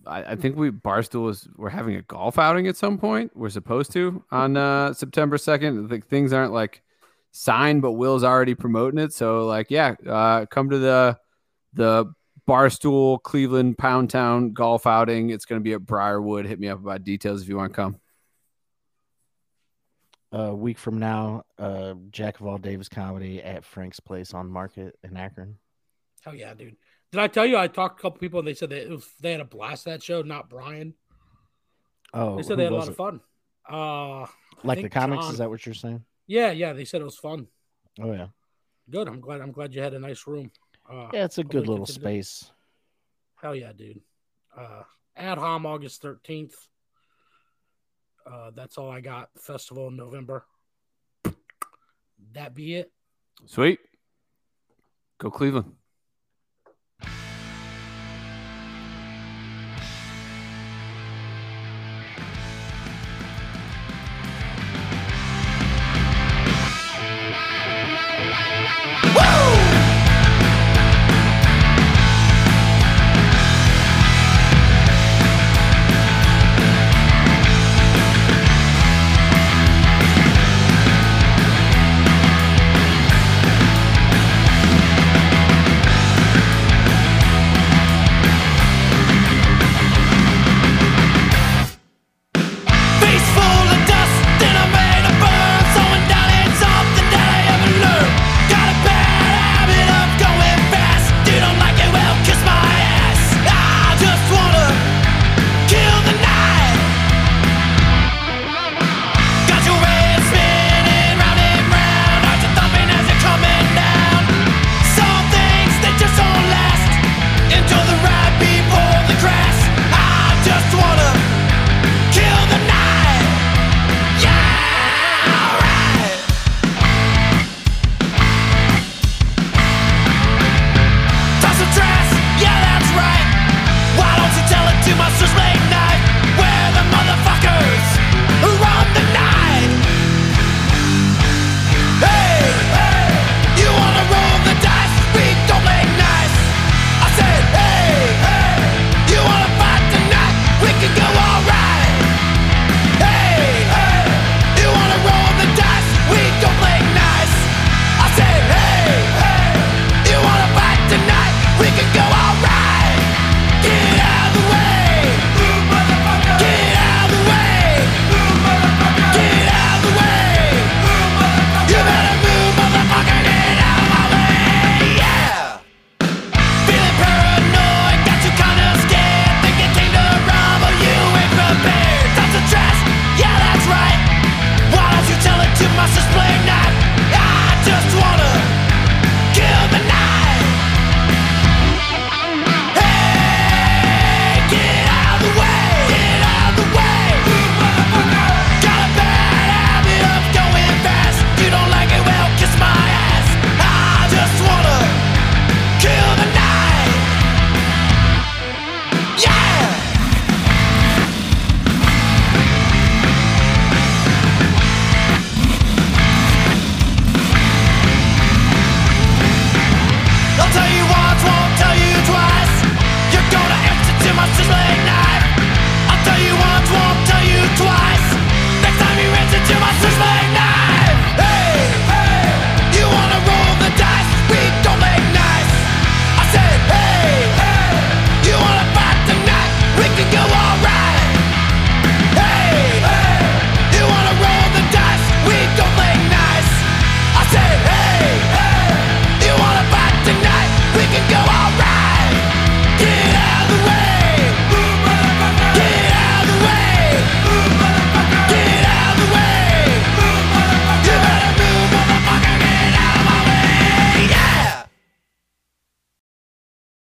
I think we Barstool was we're having a golf outing at some point. We're supposed to on uh, September second. Like, things aren't like signed, but Will's already promoting it. So like, yeah, uh, come to the the Barstool Cleveland Pound Town golf outing. It's going to be at Briarwood. Hit me up about details if you want to come. A week from now, uh, Jack of All Davis Comedy at Frank's Place on Market in Akron. Hell yeah, dude. Did I tell you I talked to a couple people and they said they it was, they had a blast at that show, not Brian. Oh, they said they had a lot it? of fun. Uh, like the comics, John. Is that what you're saying? Yeah, yeah. They said it was fun. Oh yeah, good. I'm glad. I'm glad you had a nice room. Uh, yeah, it's a good little space. Day. Hell yeah, dude. Uh, Ad Hom August thirteenth. Uh, that's all I got. Festival in November. That be it. Sweet. Go Cleveland.